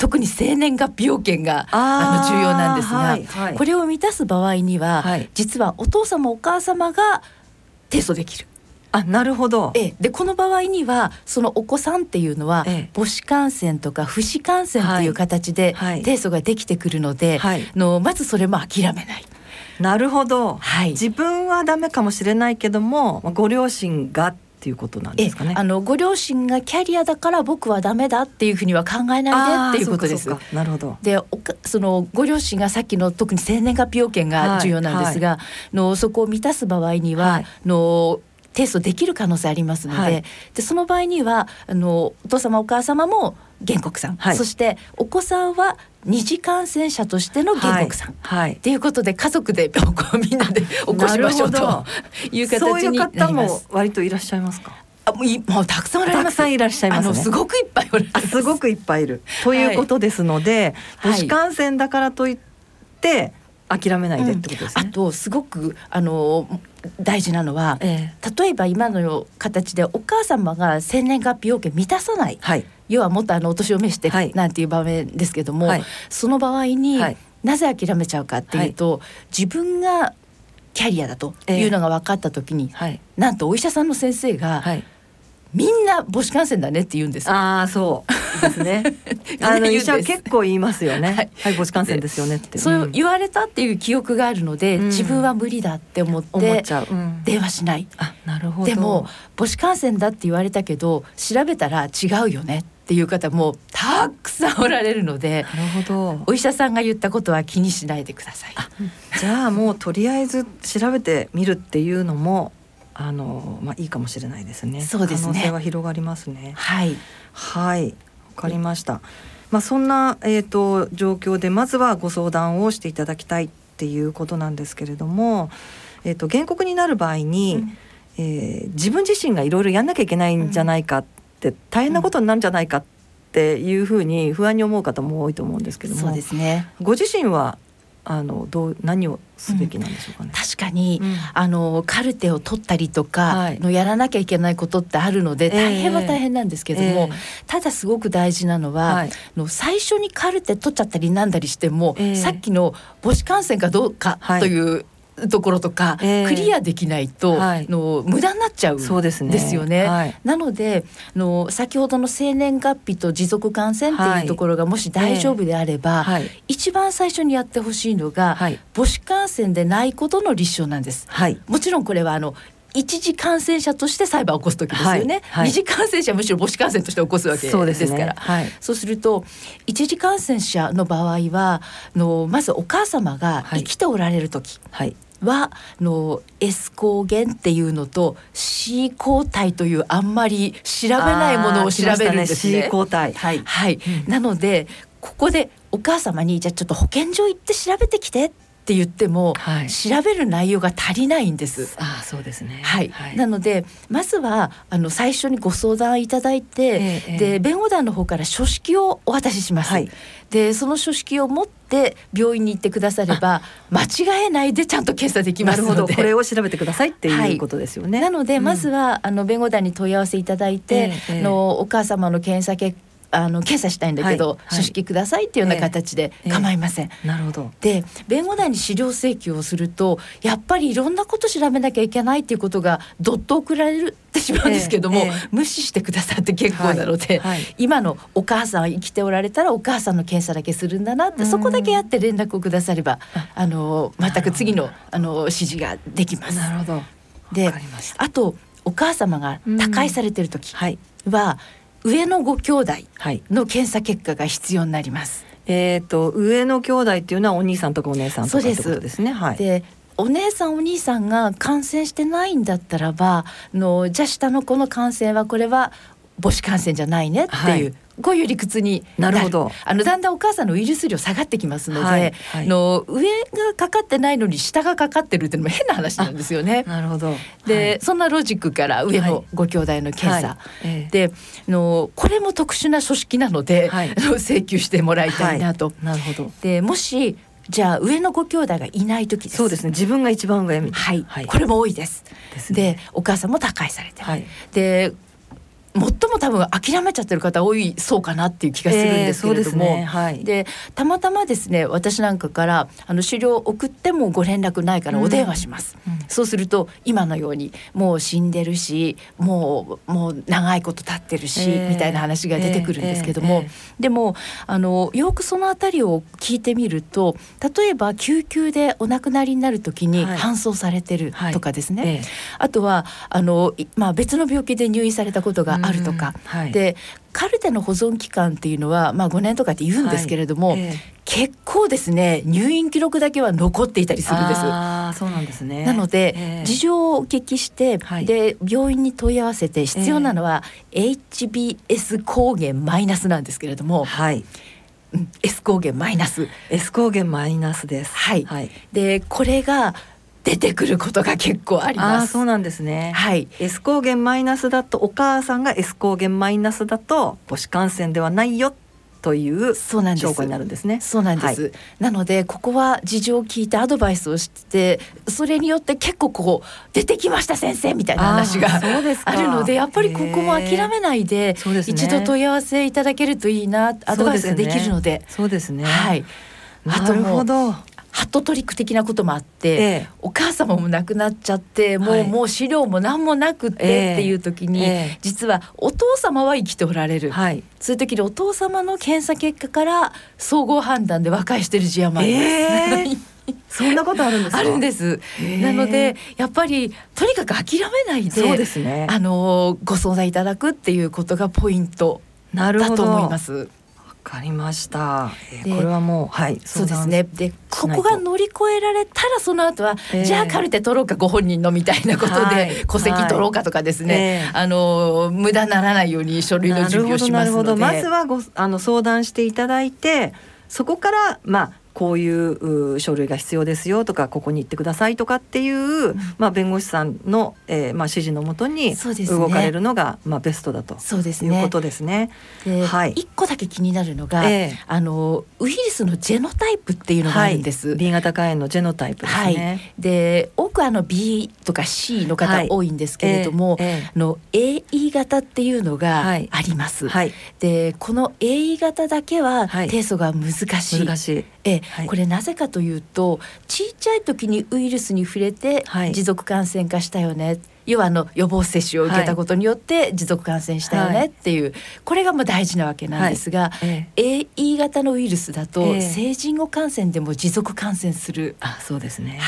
特に生年月日要件が重要なんですが、はいはい、これを満たす場合には、はい、実はお父様お母様が提訴できる。なるほど。で、この場合にはそのお子さんっていうのは、母子感染とか父子感染という形で提訴ができてくるので、はいはい、まずそれも諦めない。なるほど。はい、自分はダメかもしれないけども、ご両親がっていうことなんですかね。ご両親がキャリアだから僕はダメだっていうふうには考えないでっていうことです。なるほど。で、そのご両親がさっきの特に生年月日要件が重要なんですが、そこを満たす場合には、はい、提訴できる可能性ありますので、はい、で、その場合にはお父様お母様も原告さん、はい、そしてお子さんは二次感染者としての原告さんと、はいはい、いうことで家族でみんなで起こしましょうという形になります。そういう方も割といらっしゃいますか。もうたくさんおられます。たくさんいらっしゃいますね。すごくいっぱいおられます。すごくいっぱいいるということですので、はい、母子感染だからといって諦めないでってことですね。あと、すごく大事なのは、例えば今の形でお母様が生年月日要件満たさない、はい、要はもっとお年を召してなんていう場面ですけども、はい、その場合になぜ諦めちゃうかっていうと、はい、自分がキャリアだというのが分かった時に、なんとお医者さんの先生が、はい、みんな母子感染だねって言うんですよ。そうですね。医者は結構言いますよね。はい、はい、母子感染ですよねって。そう言われたっていう記憶があるので、自分は無理だって思って電話しない。なるほど。でも母子感染だって言われたけど調べたら違うよねっていう方もたくさんおられるので、お医者さんが言ったことは気にしないでください。じゃあもうとりあえず調べてみるっていうのもいいかもしれないですね。そうですね。可能性は広がりますね。はい、はい、わかりました。そんな、状況でまずはご相談をしていただきたいっていうことなんですけれども、原告になる場合に、自分自身がいろいろやんなきゃいけないんじゃないかって、大変なことになるんじゃないかっていうふうに不安に思う方も多いと思うんですけども、そうですね、ご自身は何をすべきなんでしょうかね。確かに、カルテを取ったりとかのやらなきゃいけないことってあるので、大変は大変なんですけども、ただすごく大事なのは、最初にカルテ取っちゃったりなんだりしても、さっきの母子感染かどうかという、ところとか、クリアできないと、無駄になっちゃうんですよね。なので先ほどの生年月日と持続感染っていうところがもし大丈夫であれば、一番最初にやってほしいのが、母子感染でないことの立証なんです。もちろんこれは一次感染者として裁判を起こす時ですよね。二次感染者はむしろ母子感染として起こすわけですから。そうすると一次感染者の場合はまずお母様が生きておられる時はS抗原っていうのと C 抗体というあんまり調べないものを調べるんですね。 C 抗体、なのでここでお母様にじゃあちょっと保健所行って調べてきてって言っても、調べる内容が足りないんです。なのでまずは最初にご相談いただいて、で弁護団の方から書式をお渡しします。でその書式を持って病院に行ってくだされば間違えないでちゃんと検査できますので、これを調べてくださいっていうことですよね。なのでまずは弁護団に問い合わせいただいて、お母様の検査結果検査したいんだけど、書式くださいっていうような形で構いません。で弁護団に資料請求をするとやっぱりいろんなこと調べなきゃいけないっていうことがどっと送られてしまうんですけども、無視してくださって結構なので、今のお母さん生きておられたらお母さんの検査だけするんだなって、そこだけやって連絡をくだされば全く次の指示ができます。であとお母様が他界されてる時は上のご兄弟の検査結果が必要になります。上の兄弟っていうのはお兄さんとかお姉さんとかってことですね。で、お姉さんお兄さんが感染してないんだったらば、じゃあ下の子の感染はこれは母子感染じゃないねっていう。こういう理屈になる。だんだんお母さんのウイルス量下がってきますので、上がかかってないのに下がかかってるっていうのも変な話なんですよね。で、そんなロジックから上のご兄弟の検査、でこれも特殊な書式なので、請求してもらいたいなと。でもしじゃあ上のご兄弟がいない時です。自分が一番上みたいな、これも多いです。でお母さんも他界されて、で最も多分諦めちゃってる方多いそうかなっていう気がするんですけれども、でたまたまですね、私なんかから資料送ってもご連絡ないからお電話します。そうすると今のようにもう死んでるし、もう長いこと経ってるし、みたいな話が出てくるんですけども、でもよくそのあたりを聞いてみると、例えば救急でお亡くなりになる時に搬送されてるとかですね、あとは別の病気で入院されたことがあるとか、でカルテの保存期間っていうのは、5年とかって言うんですけれども、結構ですね入院記録だけは残っていたりするんです。なので、事情をお聞きして、で病院に問い合わせて必要なのは、HBS 抗原マイナスなんですけれども、S 抗原マイナス、S 抗原マイナスです。でこれが出てくることが結構あります。そうなんですね。S 抗原マイナスだと、お母さんが S 抗原マイナスだと母子感染ではないよという証拠になるんですね。そうなんです。なのでここは事情を聞いてアドバイスをして、それによって結構こう出てきました先生みたいな話があるので、やっぱりここも諦めないで、一度問い合わせいただけるといいな、アドバイスができるので。そうですね。なるほど。ハットトリック的なこともあって、お母様も亡くなっちゃってもう資料も何もなくてっていう時に、実はお父様は生きておられる、そういう時にお父様の検査結果から総合判断で和解してる事案もあります。そんなことあるんですか？あるんです。なのでやっぱりとにかく諦めないで、ご相談いただくっていうことがポイントだと思います。わかりました、これはもう、はい、そうですね。でここが乗り越えられたらその後は、じゃあカルテ取ろうかご本人のみたいなことで、戸籍取ろうかとかですね、無駄ならないように書類の準備をしますので、まずは相談していただいて、そこからこういう書類が必要ですよとか、ここに行ってくださいとかっていう、弁護士さんの、指示のもとに動かれるのが、ベストだということですね。1個だけ気になるのが、ウイルスのジェノタイプっていうのがあるんです。B 型肝炎のジェノタイプですね。で多くB とか C の方多いんですけれども、AE 型っていうのがあります。でこの AE 型だけは提訴が難しい。これなぜかというと、小さい時にウイルスに触れて持続感染化したよね、要は予防接種を受けたことによって持続感染したよねっていう、これが大事なわけなんですが、AE 型のウイルスだと、成人後感染でも持続感染する。そうですね。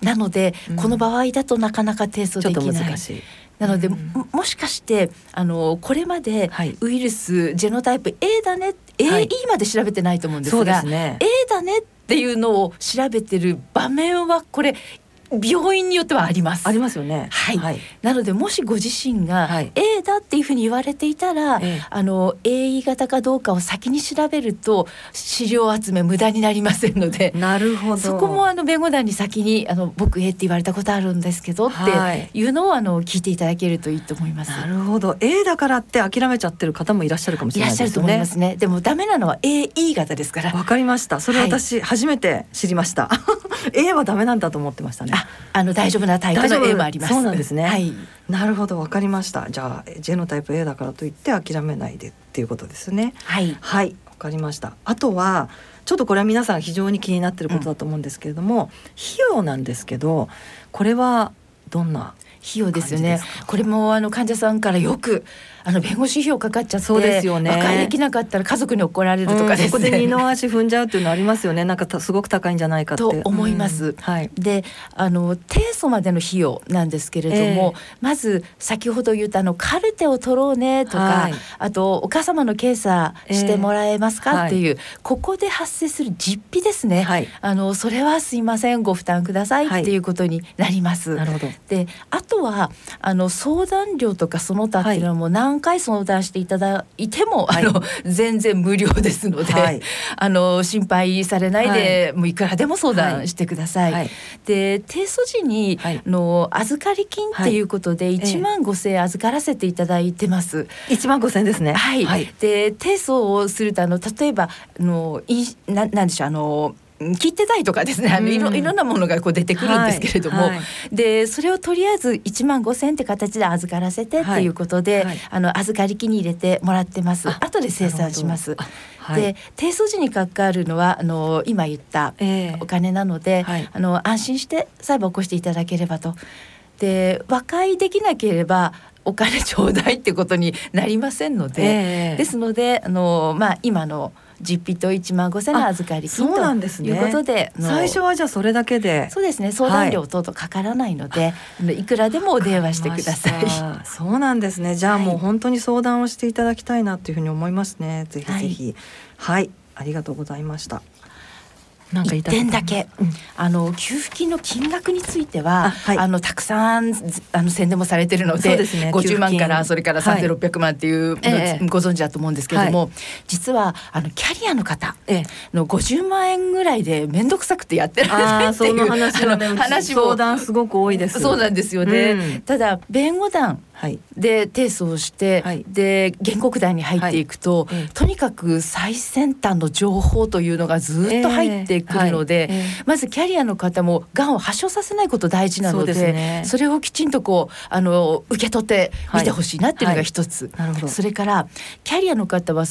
なので、この場合だとなかなか提訴できない。ちょっと難しい。なので、もしかしてこれまでウイルスジェノタイプ A だね、AE まで調べてないと思うんですが、A だねっていうのを調べてる場面はこれ病院によってはあります。ありますよね。なので、もしご自身が A だっていうふうに言われていたら、AE 型かどうかを先に調べると資料集め無駄になりませんので、なるほど。そこも弁護団に先に僕 A って言われたことあるんですけどっていうのを聞いていただけるといいと思います。なるほど。 A だからって諦めちゃってる方もいらっしゃるかもしれないですね。いらっしゃると思いますね。でもダメなのは AE 型ですから。わかりました。それ私初めて知りました。A はダメなんだと思ってましたね。大丈夫なタイプの A もあります。そうなんですね。なるほど、わかりました。じゃあ J のタイプ A だからといって諦めないでっていうことですね。はい、わかりました。あとはちょっとこれは皆さん非常に気になっていることだと思うんですけれども、費用なんですけど、これはどんな費用ですよね。これも患者さんからよく弁護士費用かかっちゃって、そうですよね。和解できなかったら家族に怒られるとかですね。そこで二の足踏んじゃうっていうのありますよね。なんかすごく高いんじゃないかってと思います。で提訴までの費用なんですけれども、まず先ほど言ったカルテを取ろうねとか、あとお母様の検査してもらえますかっていう、ここで発生する実費ですね。それはすいません、ご負担くださいっていうことになります。なるほど。であとは相談料とかその他っていうのも何回相談していただいても、全然無料ですので、心配されないで、もういくらでも相談してください。で提訴時に、預かり金っていうことで15,000円預からせていただいてます。15,000円ですね。で提訴をすると例えばなんでしょう切手代とかですね、いろんなものが出てくるんですけれども、でそれをとりあえず15,000円って形で預からせてっていうことで、預かり金に入れてもらってます。後で精算します。で提訴時にかかるのは今言ったお金なので、安心して裁判を起こしていただければと。で和解できなければお金ちょうだいってことになりませんので、ですので今の実費と15,000円の預かり金ということで、最初はじゃあそれだけで、そうですね、相談料等々かからないので、いくらでもお電話してください。そうなんですね。じゃあもう本当に相談をしていただきたいなというふうに思いますね。ぜひぜひ。ありがとうございました。1点だけ、給付金の金額についてはたくさん宣伝もされているので、50万からそれから3600万っていうのをご存知だと思うんですけれども、実はキャリアの方の50万円ぐらいで面倒くさくてやってられないっていう話も相談すごく多いです。そうなんですよね。ただ弁護団で提訴をして、で原告団に入っていくと、とにかく最先端の情報というのがずっと入ってくるので、まずキャリアの方もがんを発症させないこと大事なので、それをきちんと受け取ってみてほしいなっていうのが一つ。それからキャリアの方は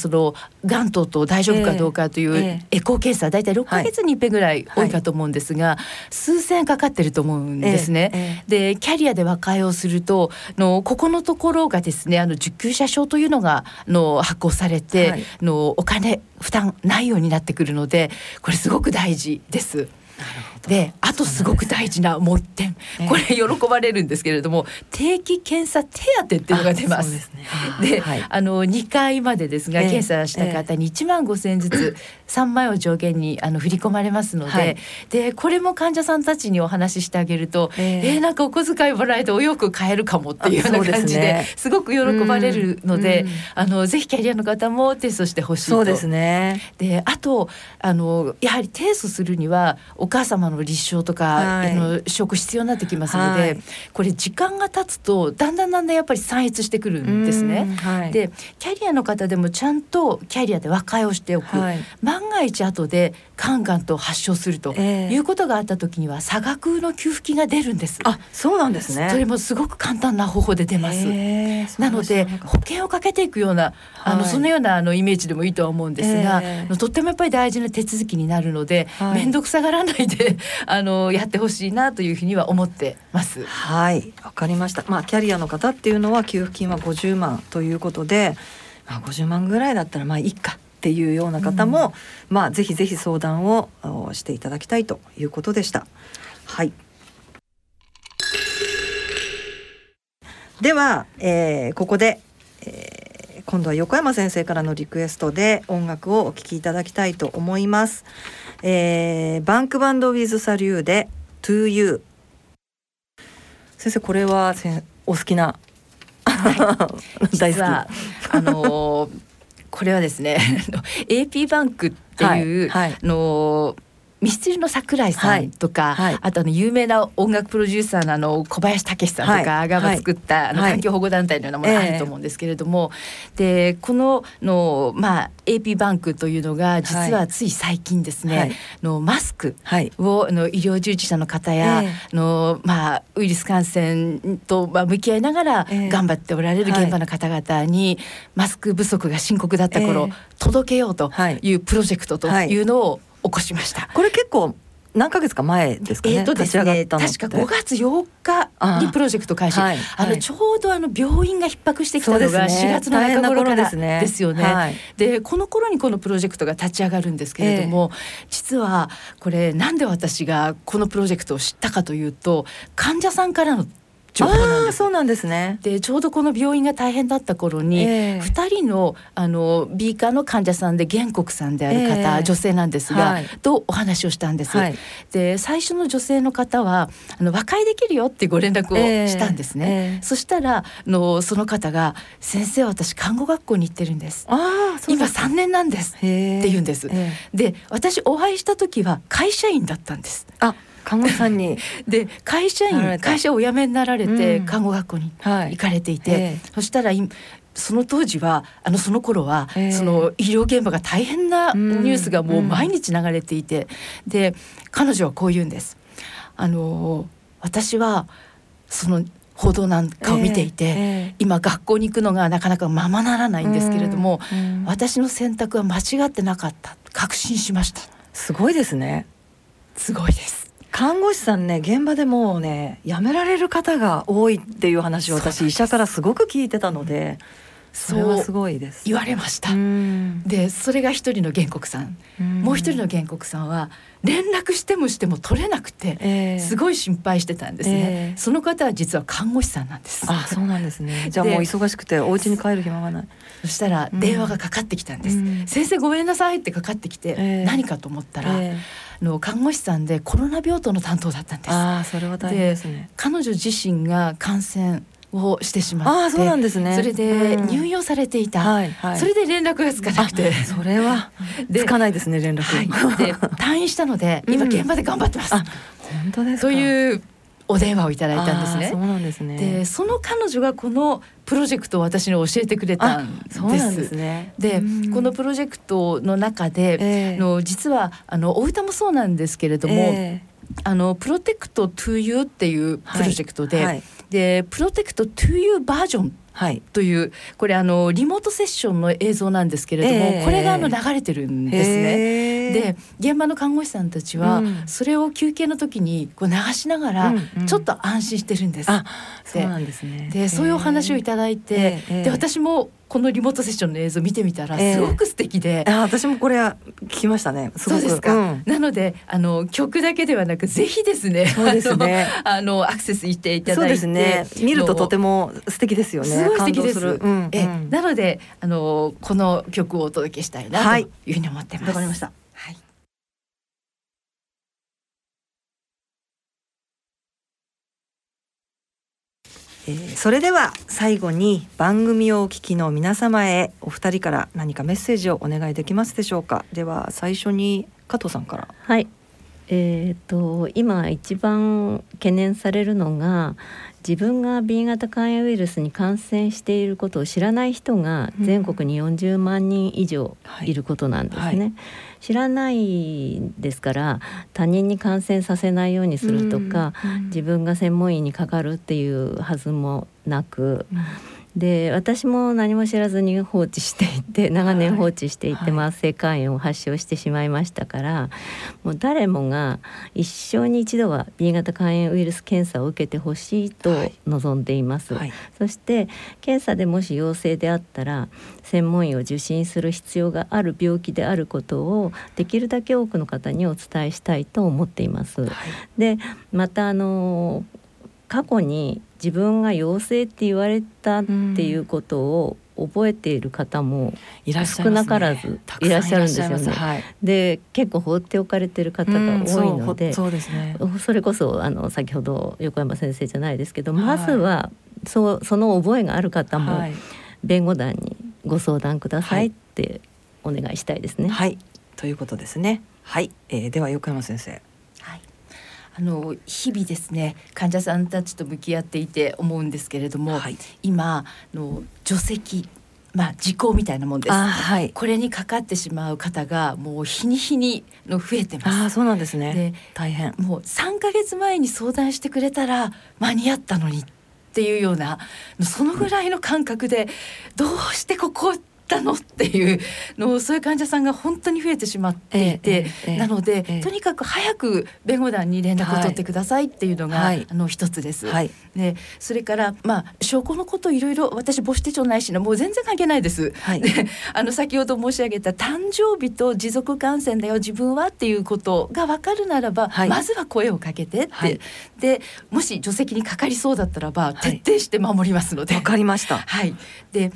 がん等々大丈夫かどうかというエコー検査、大体6ヶ月に1回ぐらい多いかと思うんですが、数千円かかってると思うんですね。でキャリアで和解をするとここのところがですね、受給者証というのが発行されて、お金負担ないようになってくるので、これすごく大事です。で、あとすごく大事なもう一点、これ喜ばれるんですけれども、定期検査手当っていうのが出ます。そうですね。で、はい、2回までですが、検査した方に15,000円ずつ3万円を上限に振り込まれますので、はい、でこれも患者さんたちにお話ししてあげると、なんかお小遣いもらえてお洋服買えるかもっていうような感じで、すごく喜ばれるので、ぜひキャリアの方も提訴してほしいと。そうですね。で、あとやはり提訴するにはお母様の立証とか、はい、証拠必要になってきますので、はい、これ時間が経つとだんだんやっぱり散逸してくるんですね、はい、でキャリアの方でもちゃんとキャリアで和解をしておく、はい、万が一後で肝がんと発症するということがあった時には差額の給付金が出るんです。あ、そうなんですね。それもすごく簡単な方法で出ます、なので保険をかけていくような、はい、そのようなイメージでもいいとは思うんですが、とってもやっぱり大事な手続きになるので、はい、面倒くさがらないでやってほしいなというふうには思ってます。はい、わかりました。まあ、キャリアの方っていうのは給付金は50万ということで、まあ、50万ぐらいだったらまあいいかっていうような方も、まあ、ぜひぜひ相談をしていただきたいということでした。はい、では、ここで、今度は横山先生からのリクエストで音楽をお聴きいただきたいと思います。バンクバンド with サリューで To You。 先生、これはお好きな、はい、大好き。これはですねAP バンクっていう、はいはい、ミスチルの桜井さんとか、はいはい、あと有名な音楽プロデューサーの小林武史さんとかが、はい、作った環境保護団体のようなものがあると思うんですけれども、でこの、まあ、AP バンクというのが実はつい最近ですね、はい、マスクを医療従事者の方や、まあ、ウイルス感染と、まあ、向き合いながら頑張っておられる現場の方々に、マスク不足が深刻だった頃、届けようというプロジェクトというのを、はい、起こしました。これ結構何ヶ月か前ですかね。立ち上がったのって確か5月8日にプロジェクト開始、はい、ちょうど病院が逼迫してきたのが4月の中頃からですよね。はい、でこの頃にこのプロジェクトが立ち上がるんですけれども、実はこれなんで私がこのプロジェクトを知ったかというと、患者さんからの情報なんです。あ、そうなんですね。でちょうどこの病院が大変だった頃に、2人のB科の患者さんで原告さんである方、女性なんですが、はい、とお話をしたんです、はい、で最初の女性の方は和解できるよってご連絡をしたんですね、そしたらその方が、先生、私看護学校に行ってるんです。あ、そうです。今3年なんですって言うんです。で私お会いした時は会社員だったんです。あ、看護さんにで会社をお辞めになられて、看護学校に行かれていて、そしたらその当時はその頃はその医療現場が大変なニュースがもう毎日流れていて、で彼女はこう言うんです。私はその報道なんかを見ていて、今学校に行くのがなかなかままならないんですけれども、私の選択は間違ってなかった確信しました。すごいですね。すごいです。看護師さんね、現場でもうね、辞められる方が多いっていう話を私医者からすごく聞いてたので、それはすごいです。言われました。でそれが一人の原告さん、もう一人の原告さんは連絡しても取れなくて、すごい心配してたんですね、その方は実は看護師さんなんです。あ、そうなんですね。じゃあもう忙しくてお家に帰る暇がない。そしたら電話がかかってきたんです、先生ごめんなさいってかかってきて、何かと思ったら、看護師さんでコロナ病棟の担当だったんです。あ、それは大変ですね。彼女自身が感染をしてしまって、あ、そうなんですね。それで入院されていた、はいはい、それで連絡がつかなくて、それはつかないですね連絡、はい、で退院したので今現場で頑張ってます、あ、本当ですか、というお電話をいただいたんですね。そうなんですね。でその彼女がこのプロジェクトを私に教えてくれたんです。そうなんですね。でこのプロジェクトの中で、実はお歌もそうなんですけれども、プロテクト to you っていうプロジェクトで、プロテクト to you バージョンという、これリモートセッションの映像なんですけれども、これが流れてるんですね。で現場の看護師さんたちはそれを休憩の時にこう流しながらちょっと安心してるんです。そういうお話をいただいて、で私もこのリモートセッションの映像見てみたらすごく素敵で、私もこれは聞きましたね。すごくそうですか、うん、なので曲だけではなくぜひですね、そうですねアクセスしていただいて、そうですね、見るととても素敵ですよね。すごい素敵です。うん、なのでこの曲をお届けしたいなというふうに思ってます。わかりました。はい。それでは最後に番組をお聞きの皆様へお二人から何かメッセージをお願いできますでしょうか。では最初に加藤さんから。はい。今一番懸念されるのが、自分が B 型肝炎ウイルスに感染していることを知らない人が全国に40万人以上いることなんですね、はいはい、知らないですから他人に感染させないようにするとか、自分が専門医にかかるっていうはずもなく、で私も何も知らずに放置していて、長年放置していて慢性肝炎を発症してしまいましたから、もう誰もが一生に一度は B 型肝炎ウイルス検査を受けてほしいと望んでいます、はいはい、そして検査でもし陽性であったら専門医を受診する必要がある病気であることをできるだけ多くの方にお伝えしたいと思っています、はい、でまた過去に自分が陽性って言われたっていうことを覚えている方も少なからずいらっしゃるんですよね。はい、で結構放っておかれている方が多いので、そうですね、それこそ先ほど横山先生じゃないですけど、まずはその覚えがある方も弁護団にご相談くださいってお願いしたいですね。はい、はい、ということですね。はい、では横山先生。日々ですね患者さんたちと向き合っていて思うんですけれども、はい、今除斥、時効みたいなもんです、はい、これにかかってしまう方がもう日に日に増えてます。あ、そうなんですね。で大変、もう3ヶ月前に相談してくれたら間に合ったのにっていうような、そのぐらいの感覚で、どうしてここだのっていうそういう患者さんが本当に増えてしまっていて、なので、とにかく早く弁護団に連絡を取ってくださいっていうのが、はい、一つです、はい、でそれから、証拠のこといろいろ、私母子手帳ないしもう全然関係ないです、はい、で先ほど申し上げた誕生日と持続感染だよ自分はっていうことが分かるならば、はい、まずは声をかけてって、はい、でもし除斥にかかりそうだったらば、はい、徹底して守りますので。分かりました、はい、で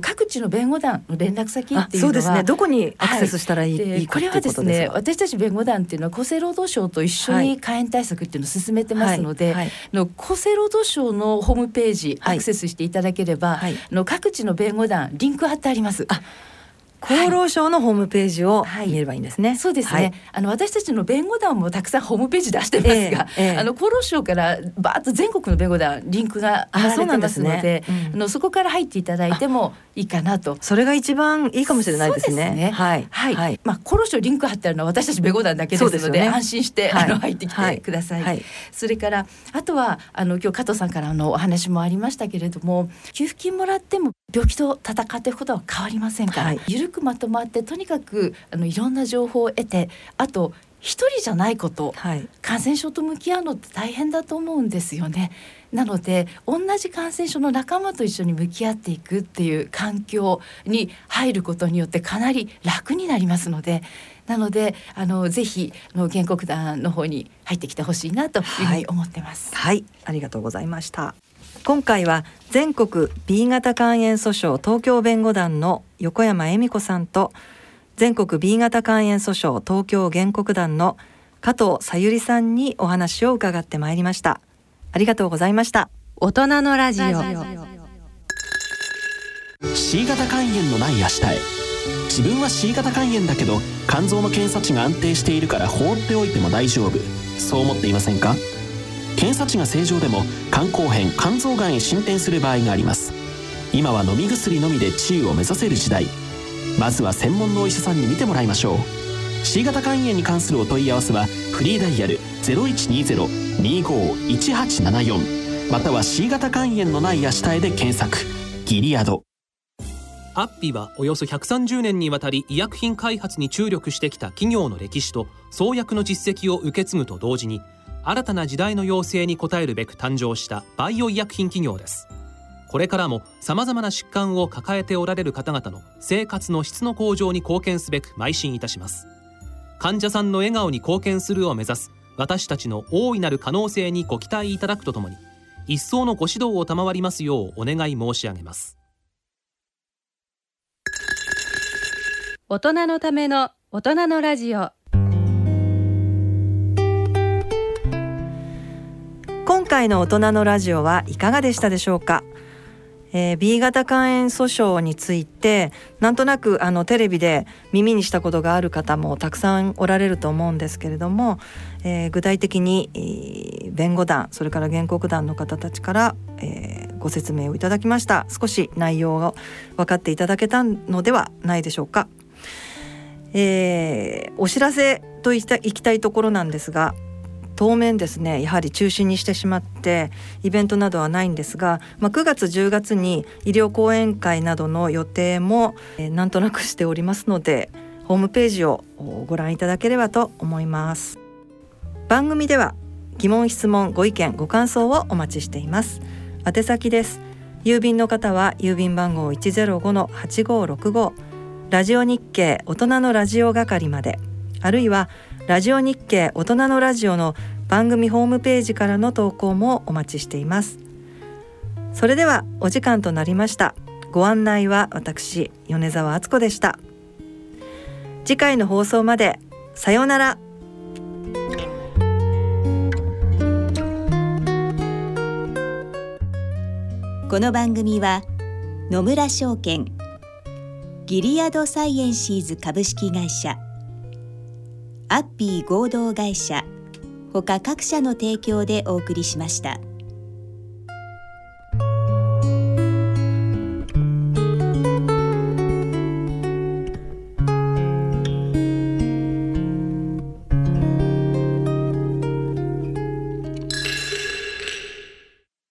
各地の弁護団の連絡先っていうのは、そうですね、どこにアクセスしたらいいかっていうことですか。これはですね、私たち弁護団っていうのは厚生労働省と一緒に肝炎対策っていうのを進めてますので、厚生労働省のホームページアクセスしていただければ、はい、各地の弁護団リンク貼ってあります。厚労省のホームページを見ればいいんですね、はいはい、そうですね、はい、私たちの弁護団もたくさんホームページ出してますが、厚労省からバーッと全国の弁護団リンクが貼られてますので、そこから入っていただいてもいいかなと。それが一番いいかもしれないですね。厚労省リンク貼ってあるのは私たち弁護団だけですの で、ね、安心して、はい、入ってきてください、はいはい、それからあとは今日加藤さんからのお話もありましたけれども、給付金もらっても病気と戦っていくことは変わりませんから、はい、まとまって、とにかくいろんな情報を得て、あと一人じゃないこと、はい、感染症と向き合うのって大変だと思うんですよね。なので同じ感染症の仲間と一緒に向き合っていくっていう環境に入ることによってかなり楽になりますので、なのでぜひ原告団の方に入ってきてほしいなというふうに思ってます、はいはい、ありがとうございました。今回は全国 B 型肝炎訴訟東京弁護団の横山恵美子さんと、全国 B 型肝炎訴訟東京原告団の加藤さゆりさんにお話を伺ってまいりました。ありがとうございました。大人のラジオ、 C 型肝炎のない明日へ。自分は C 型肝炎だけど肝臓の検査値が安定しているから放っておいても大丈夫、そう思っていませんか？検査値が正常でも肝硬変、肝臓がんへ進展する場合があります。今は飲み薬のみで治癒を目指せる時代、まずは専門のお医者さんに見てもらいましょう。 C 型肝炎に関するお問い合わせはフリーダイヤル 0120-25-1874 または C 型肝炎のない明日へで検索。ギリアドアッピはおよそ130年にわたり医薬品開発に注力してきた企業の歴史と創薬の実績を受け継ぐと同時に、新たな時代の要請に応えるべく誕生したバイオ医薬品企業です。これからも様々な疾患を抱えておられる方々の生活の質の向上に貢献すべく邁進いたします。患者さんの笑顔に貢献するを目指す私たちの大いなる可能性にご期待いただくとともに、一層のご指導を賜りますようお願い申し上げます。大人のための大人のラジオ。今回の大人のラジオはいかがでしたでしょうか。B 型肝炎訴訟についてなんとなくテレビで耳にしたことがある方もたくさんおられると思うんですけれども、具体的に弁護団それから原告団の方たちから、ご説明をいただきました。少し内容が分かっていただけたのではないでしょうか。お知らせといきたいところなんですが、当面ですねやはり中止にしてしまってイベントなどはないんですが、9月10月に医療講演会などの予定も、なんとなくしておりますので、ホームページをご覧いただければと思います。番組では疑問質問ご意見ご感想をお待ちしています。宛先です。郵便の方は郵便番号 105-8565 ラジオ日経大人のラジオ係まで、あるいはラジオ日経大人のラジオの番組ホームページからの投稿もお待ちしています。それではお時間となりました。ご案内は私米澤敦子でした。次回の放送までさようなら。この番組は野村証券ギリアドサイエンシーズ株式会社アッピー合同会社ほか各社の提供でお送りしました。